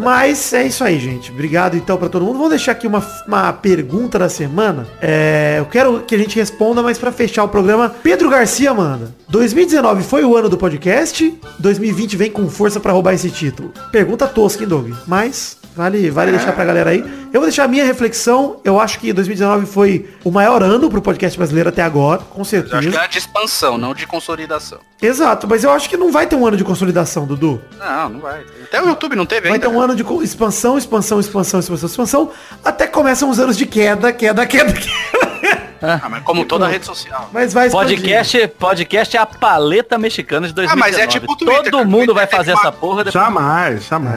Mas é isso aí, gente. Obrigado, então, pra todo mundo. Vamos deixar aqui uma, uma pergunta da semana. É, eu quero que a gente responda, mas pra fechar o programa, Pedro Garcia manda. dois mil e dezenove foi o ano do podcast? dois mil e vinte vem com força pra roubar esse título. Pergunta tosca, hein, Doug? Mas... Vale, vale é. deixar pra galera aí. Eu vou deixar a minha reflexão. Eu acho que dois mil e dezenove foi o maior ano pro podcast brasileiro até agora, com certeza. Eu acho que era de expansão, não de consolidação. Exato, mas eu acho que não vai ter um ano de consolidação, Dudu. Não, não vai. Até o YouTube não teve vai ainda. Vai ter um ano de expansão, expansão, expansão, expansão, expansão. Até começam uns anos de queda, queda, queda, queda. Ah, mas como toda rede social. Mas vai podcast, podcast é a paleta mexicana de dois mil e dezenove. Ah, mas é tipo o Twitter. Todo mundo vai fazer essa porra. Jamais, jamais.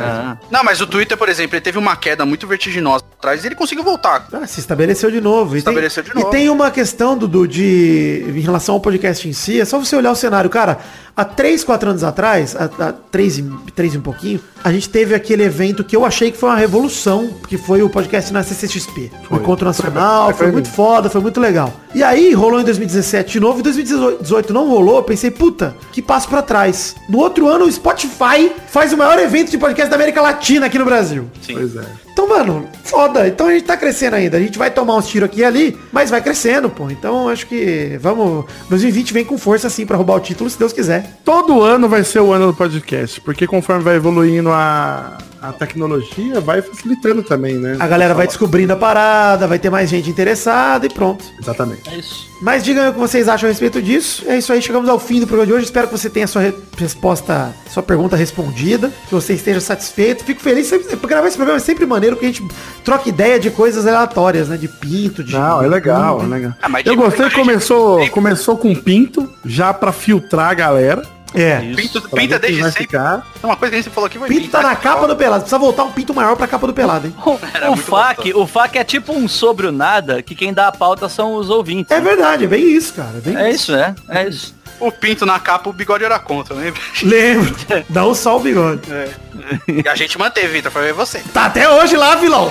Não, mas o Twitter, por exemplo, ele teve uma queda muito vertiginosa atrás e ele conseguiu voltar. Ah, se estabeleceu de novo. Se estabeleceu de novo. E tem uma questão, Dudu, de... em relação ao podcast em si, é só você olhar o cenário. Cara, há três, quatro anos atrás, há três e um pouquinho, a gente teve aquele evento que eu achei que foi uma revolução, que foi o podcast na C C X P. Foi. O Encontro Nacional, foi, foi, foi muito foda, foi muito legal. E aí, rolou em dois mil e dezessete de novo, em dois mil e dezoito não rolou, eu pensei, puta, que passo pra trás. No outro ano, o Spotify faz o maior evento de podcast da América Latina aqui no Brasil. Sim. Pois é. Então, mano, foda. Então a gente tá crescendo ainda. A gente vai tomar uns tiros aqui e ali, mas vai crescendo, pô. Então acho que vamos... dois mil e vinte vem com força, assim, pra roubar o título, se Deus quiser. Todo ano vai ser o ano do podcast, porque conforme vai evoluindo a... a tecnologia vai facilitando também, né? A galera vai descobrindo a parada, vai ter mais gente interessada e pronto. Exatamente. É isso. Mas digam o que vocês acham a respeito disso. É isso aí, chegamos ao fim do programa de hoje. Espero que você tenha a sua re- resposta, sua pergunta respondida, que você esteja satisfeito. Fico feliz, sempre, gravar esse programa é sempre maneiro, porque a gente troca ideia de coisas aleatórias, né? De pinto, de... Não, é legal, é legal. Ah, eu gostei que começou, começou com pinto, já pra filtrar a galera. É, pinto, pinta desde sempre. Ficar. É uma coisa que a gente falou aqui. Vai pinta pintar, na capa do Pelado. Precisa voltar um pinto maior pra capa do Pelado, hein? O, o F A Q, o F A Q é tipo um sobre o nada, que quem dá a pauta são os ouvintes. É, né? Verdade, é bem isso, cara. É, bem é isso. isso, é. É isso. O pinto na capa, o bigode era contra, lembra? Lembro. Dá um só o bigode. É. E a gente manteve, Vitor. Foi eu e você. Tá até hoje lá, vilão.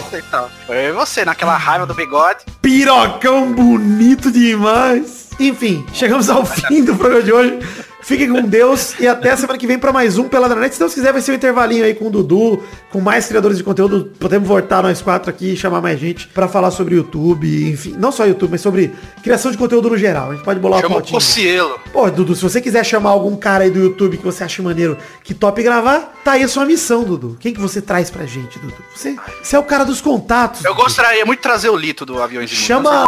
Foi eu e você, naquela raiva do bigode. Pirocão bonito demais. Enfim, chegamos ao fim do programa de hoje. Fiquem com Deus e até semana que vem pra mais um Pelada na Net. Se Deus quiser, vai ser um intervalinho aí com o Dudu, com mais criadores de conteúdo. Podemos voltar nós quatro aqui e chamar mais gente pra falar sobre YouTube, enfim. Não só YouTube, mas sobre criação de conteúdo no geral. A gente pode bolar uma fotinha. Chama o Cocielo. Pô, Dudu, se você quiser chamar algum cara aí do YouTube que você acha maneiro, que top gravar, tá aí a sua missão, Dudu. Quem que você traz pra gente, Dudu? Você, você é o cara dos contatos. Eu Dudu. gostaria muito de trazer o Lito do Aviões de Chama...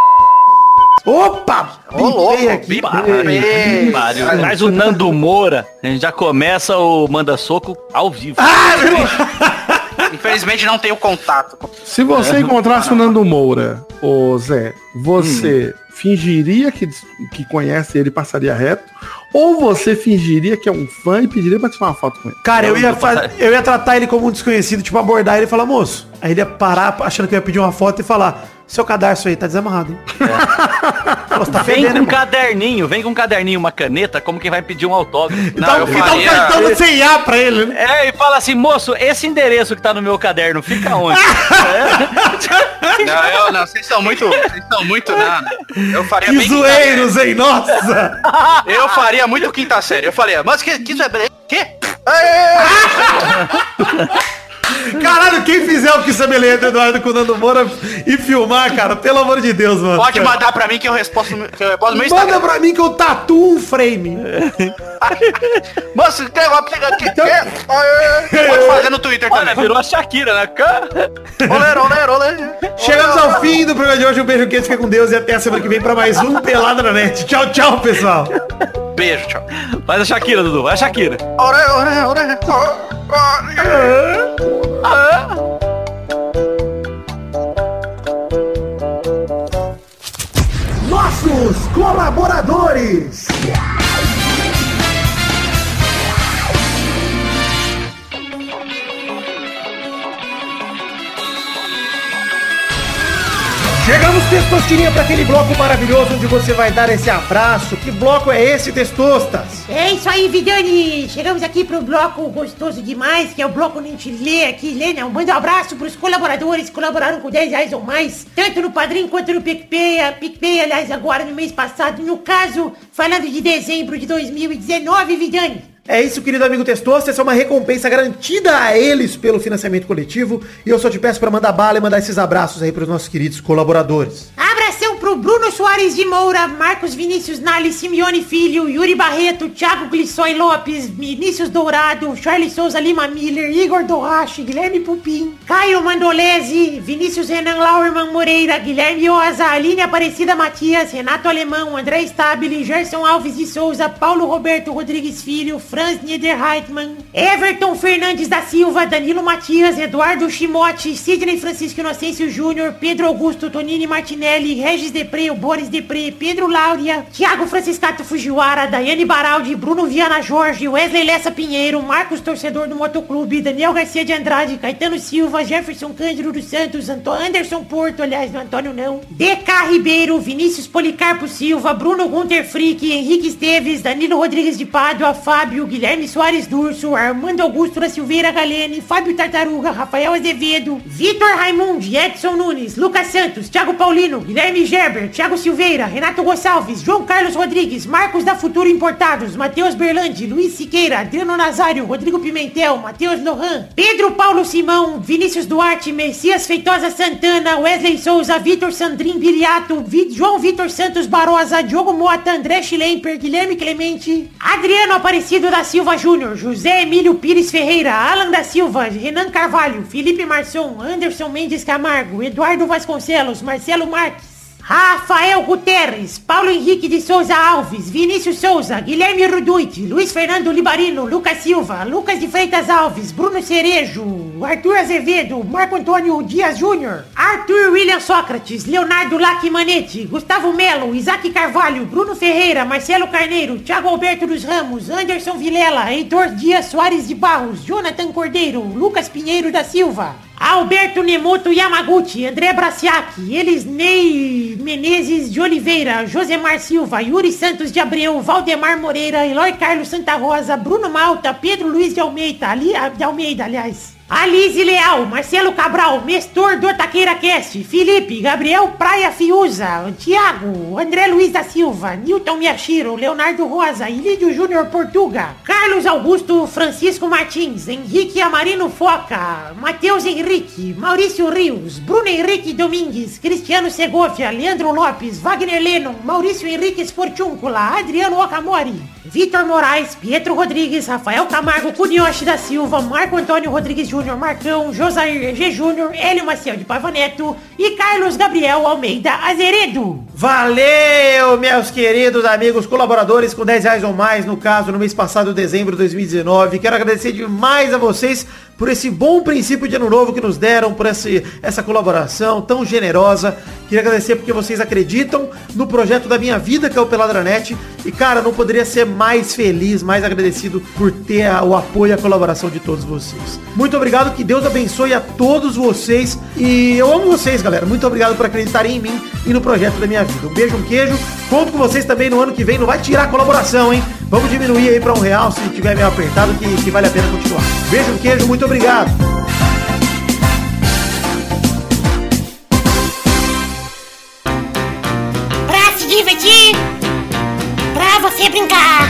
Opa! Ô, aqui. Mas o Nando Moura, a gente já começa o Manda Soco ao vivo. Ah, infelizmente não tenho contato. Se você é, encontrasse não, não. o Nando Moura, ô Zé, você hum. fingiria que, que conhece ele e passaria reto? Ou você fingiria que é um fã e pediria pra tirar uma foto com ele? Cara, eu ia, faz... eu ia tratar ele como um desconhecido, tipo abordar ele e falar, moço. Aí ele ia parar achando que eu ia pedir uma foto e falar... Seu cadarço aí tá desamarrado, hein? É. Nossa, tá vem fedendo, com um caderninho, vem com um caderninho, uma caneta, como quem vai pedir um autógrafo. Não, eu faria... Dá um cartão do C e A pra ele, né? É, e fala assim, moço, esse endereço que tá no meu caderno fica onde? É. Não, eu não, vocês são muito, vocês são muito nada. Eu faria que bem zoeiros, quinta, hein? Nossa! Eu faria muito quinta série, eu faria, mas que isso é... Que? Caralho, quem fizer o que você me lembra, Eduardo, com o Nando Moura e filmar, cara, pelo amor de Deus, mano. Pode mandar pra mim que eu respondo no meu Instagram. Manda pra mim que eu tatuo um frame. Moço, tem uma pega aqui. Pode fazer no Twitter também. Olha, virou a Shakira, né? Olé, olé, olé. Chegamos ao fim do programa de hoje. Um beijo quente, fica com Deus e até a semana que vem pra mais um Pelada na Net. Tchau, tchau, pessoal. Beijo, tchau. Faz a Shakira, Dudu. Vai a Shakira. Olé, olé, olé. Nossos colaboradores. Chegamos, Testosterinha, para aquele bloco maravilhoso onde você vai dar esse abraço. Que bloco é esse, Testostas? É isso aí, Vidani. Chegamos aqui pro bloco gostoso demais, que é o bloco onde a gente lê aqui, lê, né? Eu mando um abraço pros colaboradores que colaboraram com dez reais ou mais, tanto no Padrim quanto no PicPay. A PicPay, aliás, agora no mês passado, no caso, falando de dezembro de dois mil e dezenove, Vidani. É isso, querido amigo Testoster, essa é uma recompensa garantida a eles pelo financiamento coletivo. E eu só te peço pra mandar bala e mandar esses abraços aí pros nossos queridos colaboradores. Abração pro Bruno Soares de Moura, Marcos Vinícius Nali, Simeone Filho, Yuri Barreto, Thiago Glissói Lopes, Vinícius Dourado, Charles Souza Lima Miller, Igor Dorrache, Guilherme Pupim, Caio Mandolese, Vinícius Renan Lauerman Moreira, Guilherme Oza, Aline Aparecida Matias, Renato Alemão, André Stabile, Gerson Alves de Souza, Paulo Roberto Rodrigues Filho, Franz Niederreitmann, Everton Fernandes da Silva, Danilo Matias, Eduardo Chimote, Sidney Francisco Inocêncio Júnior, Pedro Augusto Tonini Martinelli, Regis de Pri, o Boris de Pri, Pedro Lauria, Thiago Franciscato Fujiwara, Daiane Baraldi, Bruno Viana Jorge, Wesley Lessa Pinheiro, Marcos Torcedor do Motoclube, Daniel Garcia de Andrade, Caetano Silva, Jefferson Cândido dos Santos, Anto Anderson Porto, aliás, não Antônio não, D K Ribeiro, Vinícius Policarpo Silva, Bruno Gunter Frick, Henrique Esteves, Danilo Rodrigues de Pádua, Fábio, Guilherme Soares Durso, Armando Augusto da Silveira Galene, Fábio Tartaruga, Rafael Azevedo, Vitor Raimundi, Edson Nunes, Lucas Santos, Thiago Paulino, Guilherme Gerber, Thiago Silveira, Renato Gonçalves, João Carlos Rodrigues, Marcos da Futuro Importados, Matheus Berlandi, Luiz Siqueira, Adriano Nazário, Rodrigo Pimentel, Matheus Lohan, Pedro Paulo Simão, Vinícius Duarte, Messias Feitosa Santana, Wesley Souza, Vitor Sandrin Biriato, Vi- João Vitor Santos Barosa, Diogo Mota, André Schlemper, Guilherme Clemente, Adriano Aparecido da Silva Júnior, José Emílio Pires Ferreira, Alan da Silva, Renan Carvalho, Felipe Marçom, Anderson Mendes Camargo, Eduardo Vasconcelos, Marcelo Marques, Rafael Guterres, Paulo Henrique de Souza Alves, Vinícius Souza, Guilherme Ruduit, Luiz Fernando Libarino, Lucas Silva, Lucas de Freitas Alves, Bruno Cerejo, Arthur Azevedo, Marco Antônio Dias Júnior, Arthur William Sócrates, Leonardo Lacimanete, Gustavo Melo, Isaac Carvalho, Bruno Ferreira, Marcelo Carneiro, Thiago Alberto dos Ramos, Anderson Vilela, Heitor Dias Soares de Barros, Jonathan Cordeiro, Lucas Pinheiro da Silva, Alberto Nemoto Yamaguchi, André Braciac, Elisnei Menezes de Oliveira, Josemar Silva, Yuri Santos de Abreu, Valdemar Moreira, Eloy Carlos Santa Rosa, Bruno Malta, Pedro Luiz de Almeida, ali, de Almeida, aliás. Alize Leal, Marcelo Cabral, Mestor do Taqueira Cast, Felipe, Gabriel Praia Fiuza, Tiago, André Luiz da Silva, Newton Miyashiro, Leonardo Rosa, Ilídio Júnior Portuga, Carlos Augusto Francisco Martins, Henrique Amarino Foca, Matheus Henrique, Maurício Rios, Bruno Henrique Domingues, Cristiano Segovia, Leandro Lopes, Wagner Leno, Maurício Henrique Esportúncula, Adriano Okamori, Vitor Moraes, Pietro Rodrigues, Rafael Camargo, Cunioche da Silva, Marco Antônio Rodrigues Júnior Marcão, Josair G. Júnior, Hélio Maciel de Pavaneto e Carlos Gabriel Almeida Azeredo. Valeu, meus queridos amigos colaboradores com dez reais ou mais, no caso, no mês passado, dezembro de dois mil e dezenove. Quero agradecer demais a vocês por esse bom princípio de ano novo que nos deram, por esse, essa colaboração tão generosa. Queria agradecer porque vocês acreditam no projeto da minha vida, que é o Pelada na Net. E, cara, não poderia ser mais feliz, mais agradecido por ter a, o apoio e a colaboração de todos vocês. Muito obrigado, que Deus abençoe a todos vocês. E eu amo vocês, galera. Muito obrigado por acreditarem em mim e no projeto da minha vida. Um beijo, um queijo. Conto com vocês também no ano que vem. Não vai tirar a colaboração, hein? Vamos diminuir aí pra um real, se tiver meio apertado, que, que vale a pena continuar. Beijo, um queijo. Muito obrigado. Pra se divertir, pra você brincar,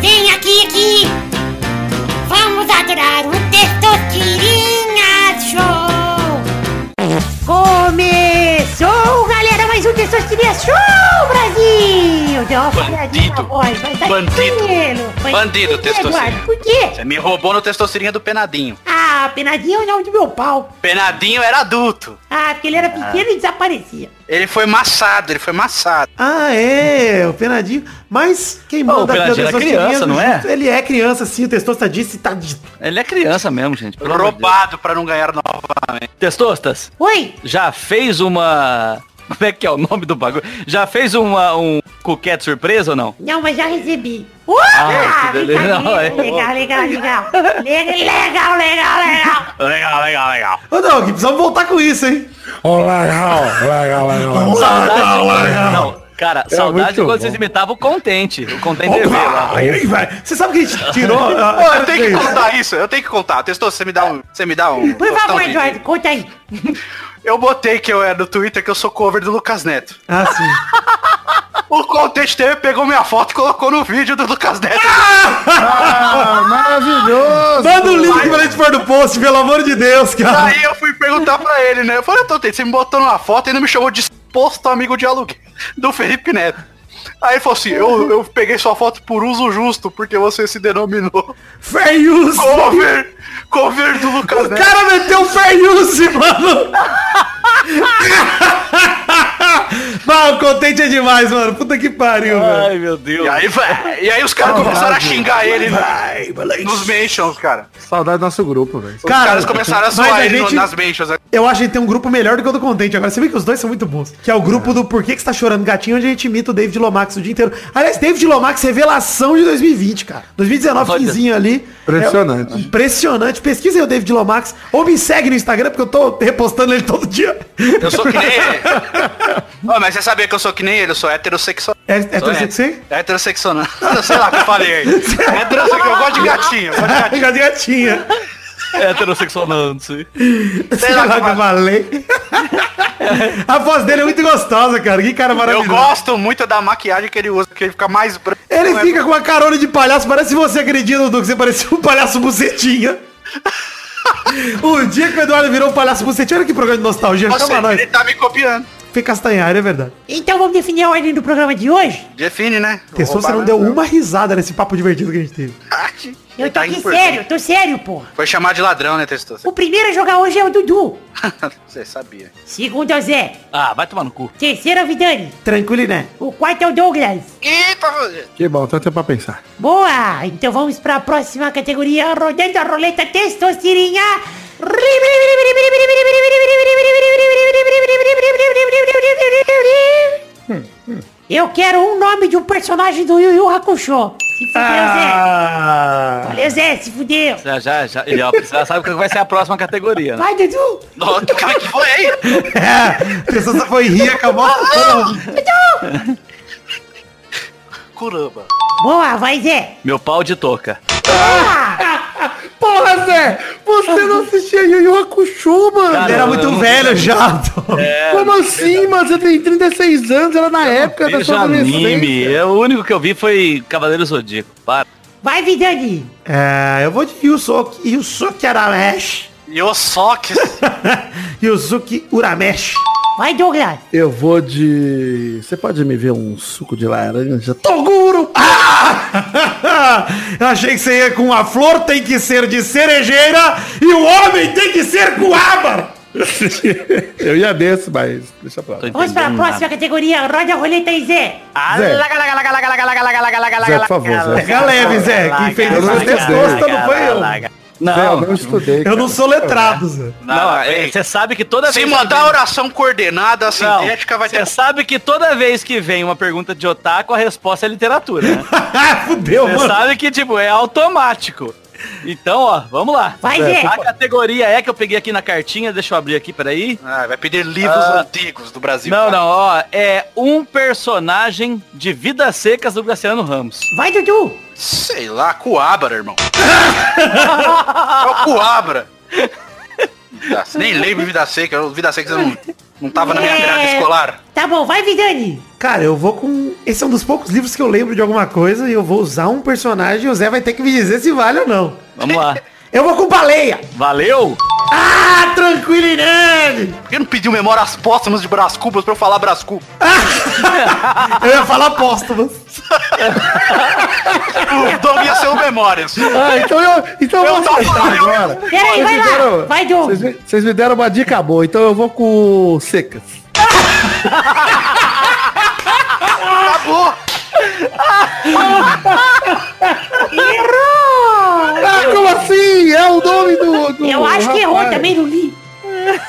vem aqui, aqui. Vamos adorar o Testosterinha Show. Começou, galera, mais um Testosterinha Show, Brasil. Deu uma falhadinha na voz, mas tá inteiro. Bandido, Testosterinha. Por quê? Você me roubou no Testosterinha do Penadinho. Ah, Penadinho é o nome do meu pau. Penadinho era adulto. Ah, porque ele era pequeno ah. e desaparecia. Ele foi maçado, ele foi maçado. Ah, é, o Penadinho. Mas quem manda... Oh, o Penadinho era criança, não é? Ele é criança, sim, o Testosta disse, tá dito. Ele é criança mesmo, gente. Roubado pra não ganhar novamente. Testostas. Oi? Já fez uma... Como é que é o nome do bagulho? Já fez uma, um coquete surpresa ou não? Não, mas já recebi. Uh! Ah, ah, legal, legal, legal, legal. Legal, legal, legal. Legal, legal, legal. Ô, Doug, precisamos voltar com isso, hein? Oh, legal, legal, legal. Saudade, legal. Não, cara, é saudade quando bom. Vocês imitavam o Contente. O Contente T V lá. Você sabe que a gente tirou... Pô, eu tenho que contar isso, eu tenho que contar. Testou, você me dá um... Você me dá um... Por favor, Eduardo, conta aí. Eu botei que eu era no Twitter que eu sou cover do Lucas Neto. Ah, sim. O Contest T V pegou minha foto e colocou no vídeo do Lucas Neto. Ah, ah, maravilhoso. Manda um link pra gente pôr no post, pelo amor de Deus, cara. Aí eu fui perguntar pra ele, né? Eu falei, Contest, você me botou numa foto e não me chamou de posto amigo de aluguel do Felipe Neto. Aí ele falou assim, eu, eu peguei sua foto por uso justo, porque você se denominou fair use. Cover, cover do Lucas Neto. O cara meteu fair use, mano. Mano, o Contente é demais, mano. Puta que pariu, velho. Ai, mano. Meu Deus. E aí, vai, e aí os caras começaram a xingar ele vai, vai, nos mentions, cara. Saudade do nosso grupo, velho. Os cara, caras começaram a zoar ele gente... nas mentions. Eu acho que tem um grupo melhor do que o do Contente. Agora, você vê que os dois são muito bons. Que é o grupo é. do Porquê que Você Tá Chorando Gatinho, onde a gente imita o David Lomax o dia inteiro. Aliás, David Lomax, revelação de dois mil e vinte, cara. dois mil e dezenove, quinzinho ali. Impressionante. É, impressionante. Pesquisa aí o David Lomax. Ou me segue no Instagram, porque eu tô repostando ele todo dia. Eu sou que nem ele. Oh, mas você sabia que eu sou que nem ele? Eu sou heterossexual. É, heterossexual? É heterossexual. Não sei lá o que eu falei aí. É heterossexual. Eu gosto de gatinho. Eu gosto de gatinha. Heterossexualante. Sei lá que eu falei. A voz dele é muito gostosa, cara. Que cara maravilhoso. Eu gosto muito da maquiagem que ele usa, porque ele fica mais branco. Ele fica é... com uma carona de palhaço. Parece você acredita, Dudu, que você parecia um palhaço bucetinha. O dia que o Eduardo virou um palhaço bucetinha. Olha que programa de nostalgia. Nossa, ele nós. Tá me copiando. Fê Castanhar, é verdade. Então vamos definir a ordem do programa de hoje? Define, né? Pessoa, você não deu uma risada nesse papo divertido que a gente teve. Eu tô aqui sério, tô sério, porra. Foi chamado de ladrão, né, Testoso? O primeiro a jogar hoje é o Dudu. Você sabia. Segundo é o Zé. Ah, vai tomar no cu. Terceiro é o Vidani. Tranquilo, né? O quarto é o Douglas. Epa, que bom, tanto tempo pra pensar. Boa, então vamos pra próxima categoria. Rodando a roleta Testosterinha. Eu quero um nome de um personagem do Yu Yu Hakusho. Se fudeu, ah. Zé. Valeu, Zé, se fudeu. Já, já, já. Ele já sabe que vai ser a próxima categoria. Né? Vai, Dudu. Nossa, cara, que foi aí? É, a pessoa só foi rir e acabou. Dudu. Curamba. Boa, vai, Zé. Meu pau de toca. Ah. Porra, Zé, você não assistia Yu Yu Hakusho, mano. Cara, era muito não... velho já. É, como assim, mano? Você tem trinta e seis anos, era na época da sua anime. É, o único que eu vi foi Cavaleiro Zodíaco. Para. Vai, Vidani. É, eu vou de Yusuke, Yusuke Aramesh. Yusuke. Yusuke Uramesh. Vai, Douglas. Eu vou de... Você pode me ver um suco de laranja? Toguro! Ah! Eu achei que você ia com a flor tem que ser de cerejeira e o homem tem que ser guaba. Eu ia desse, mas deixa pra lá. Vamos pra próxima categoria. Roda a roleta aí, Zé. Zé, por favor, Zé. Pega leve, Zé. Quem fez o desgosto não foi eu. Não, Zé, eu não estudei. Eu cara. não sou letrado, Zé. Não, você sabe que toda se vez... Se mandar que... oração coordenada, sintética, vai ter... Você sabe que toda vez que vem uma pergunta de otaku, a resposta é literatura, né? Fudeu, mano. Você sabe que, tipo, é automático. Então, ó, vamos lá. Vai, Zé. A categoria é que eu peguei aqui na cartinha, deixa eu abrir aqui, peraí. Ah, vai pedir livros ah, antigos do Brasil. Não, cara. não, ó, é um personagem de Vidas Secas do Graciano Ramos. Vai, Dudu. Sei lá, Coabra, irmão. É o Coabra. Nem lembro de Vida Seca. Vida Seca não, não tava na minha grade é... escolar. Tá bom, vai, Vidani. Cara, eu vou com... Esse é um dos poucos livros que eu lembro de alguma coisa e eu vou usar um personagem e o Zé vai ter que me dizer se vale ou não. Vamos lá. Eu vou com Baleia. Valeu. Ah, tranquilidade. Por que não pediu memórias póstumas de Brás Cubas pra eu falar Brás Cubas? Eu ia falar póstumas. O Dom ia ser o Memórias. Ah, então eu... Então eu vou aceitar agora. Peraí, vai deram, lá. Vai, Dom. Vocês, vocês me deram uma dica boa, então eu vou com Secas. Acabou. Errou! Ah, como assim? É o nome do... do eu acho rapaz. que errou, também não li.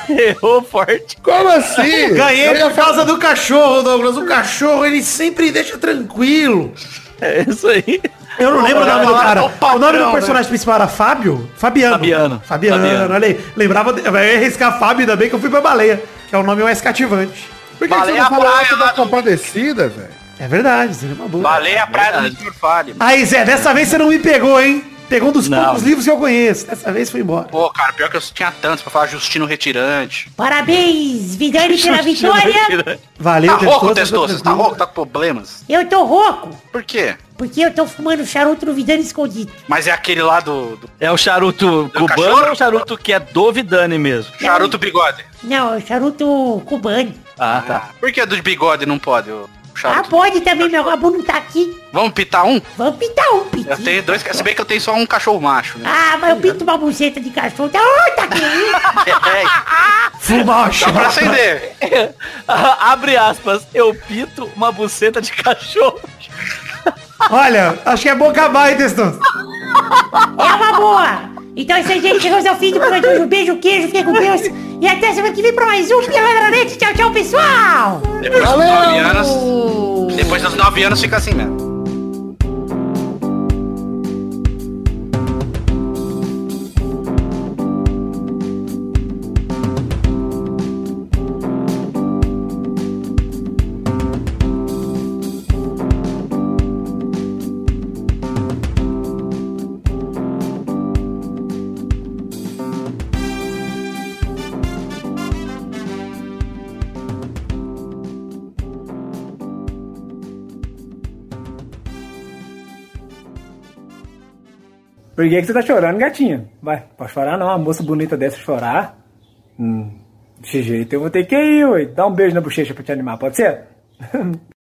Errou forte. Como assim? Ganhei por causa do cachorro, Douglas. O cachorro, ele sempre deixa tranquilo. É isso aí. Eu não lembro o nome do cara. O nome do personagem principal era Fábio? Fabiano. Fabiano. Fabiano, olha aí. Lembrava... Eu ia arriscar Fábio, ainda bem que eu fui pra Baleia, que é o nome mais cativante. Por que você não falou algo da Compadecida, velho? É verdade, seria uma boa. Baleia, Praia do Doutor Fale. Aí, Zé, dessa vez você não me pegou, hein? Pegou um dos não. poucos livros que eu conheço. Dessa vez foi embora. Pô, cara, pior que eu tinha tantos pra falar. Justino Retirante. Parabéns, Vidani, pela vitória. Valeu, tá Testoso, rouco, Testoso. Tá rouco, tá com problemas? Eu tô rouco. Por quê? Porque eu tô fumando charuto no Vidani escondido. Mas é aquele lá do... do... É o charuto do cubano ou é o charuto que é do Vidani mesmo? Charuto bigode. Não, é o charuto cubano. Ah, tá. Por que do bigode não pode, eu... Ah, pode também, meu Gabu não tá aqui. Vamos pitar um? Vamos pitar um, pitinho. Eu tenho dois, se bem que eu tenho só um cachorro macho, né? Ah, mas eu pinto uma buceta de cachorro. Tá, oh, tá aqui. Fuma, dá pra acender. Abre aspas, eu pinto uma buceta de cachorro. Olha, acho que é bom acabar, hein, Testoso? É uma boa. Então é isso aí, gente. Chegamos ao fim do programa de hoje. Um beijo, queijo, fiquem com Deus. E até semana que vem pra mais um Pelada na Net. Tchau, tchau, pessoal. Depois dos nove anos. Depois dos nove anos fica assim mesmo. Por que, é que você tá chorando, gatinha? Vai, pode chorar não, uma moça bonita dessa chorar. Hum, desse jeito eu vou ter que ir, ué. Dá um beijo na bochecha pra te animar, pode ser?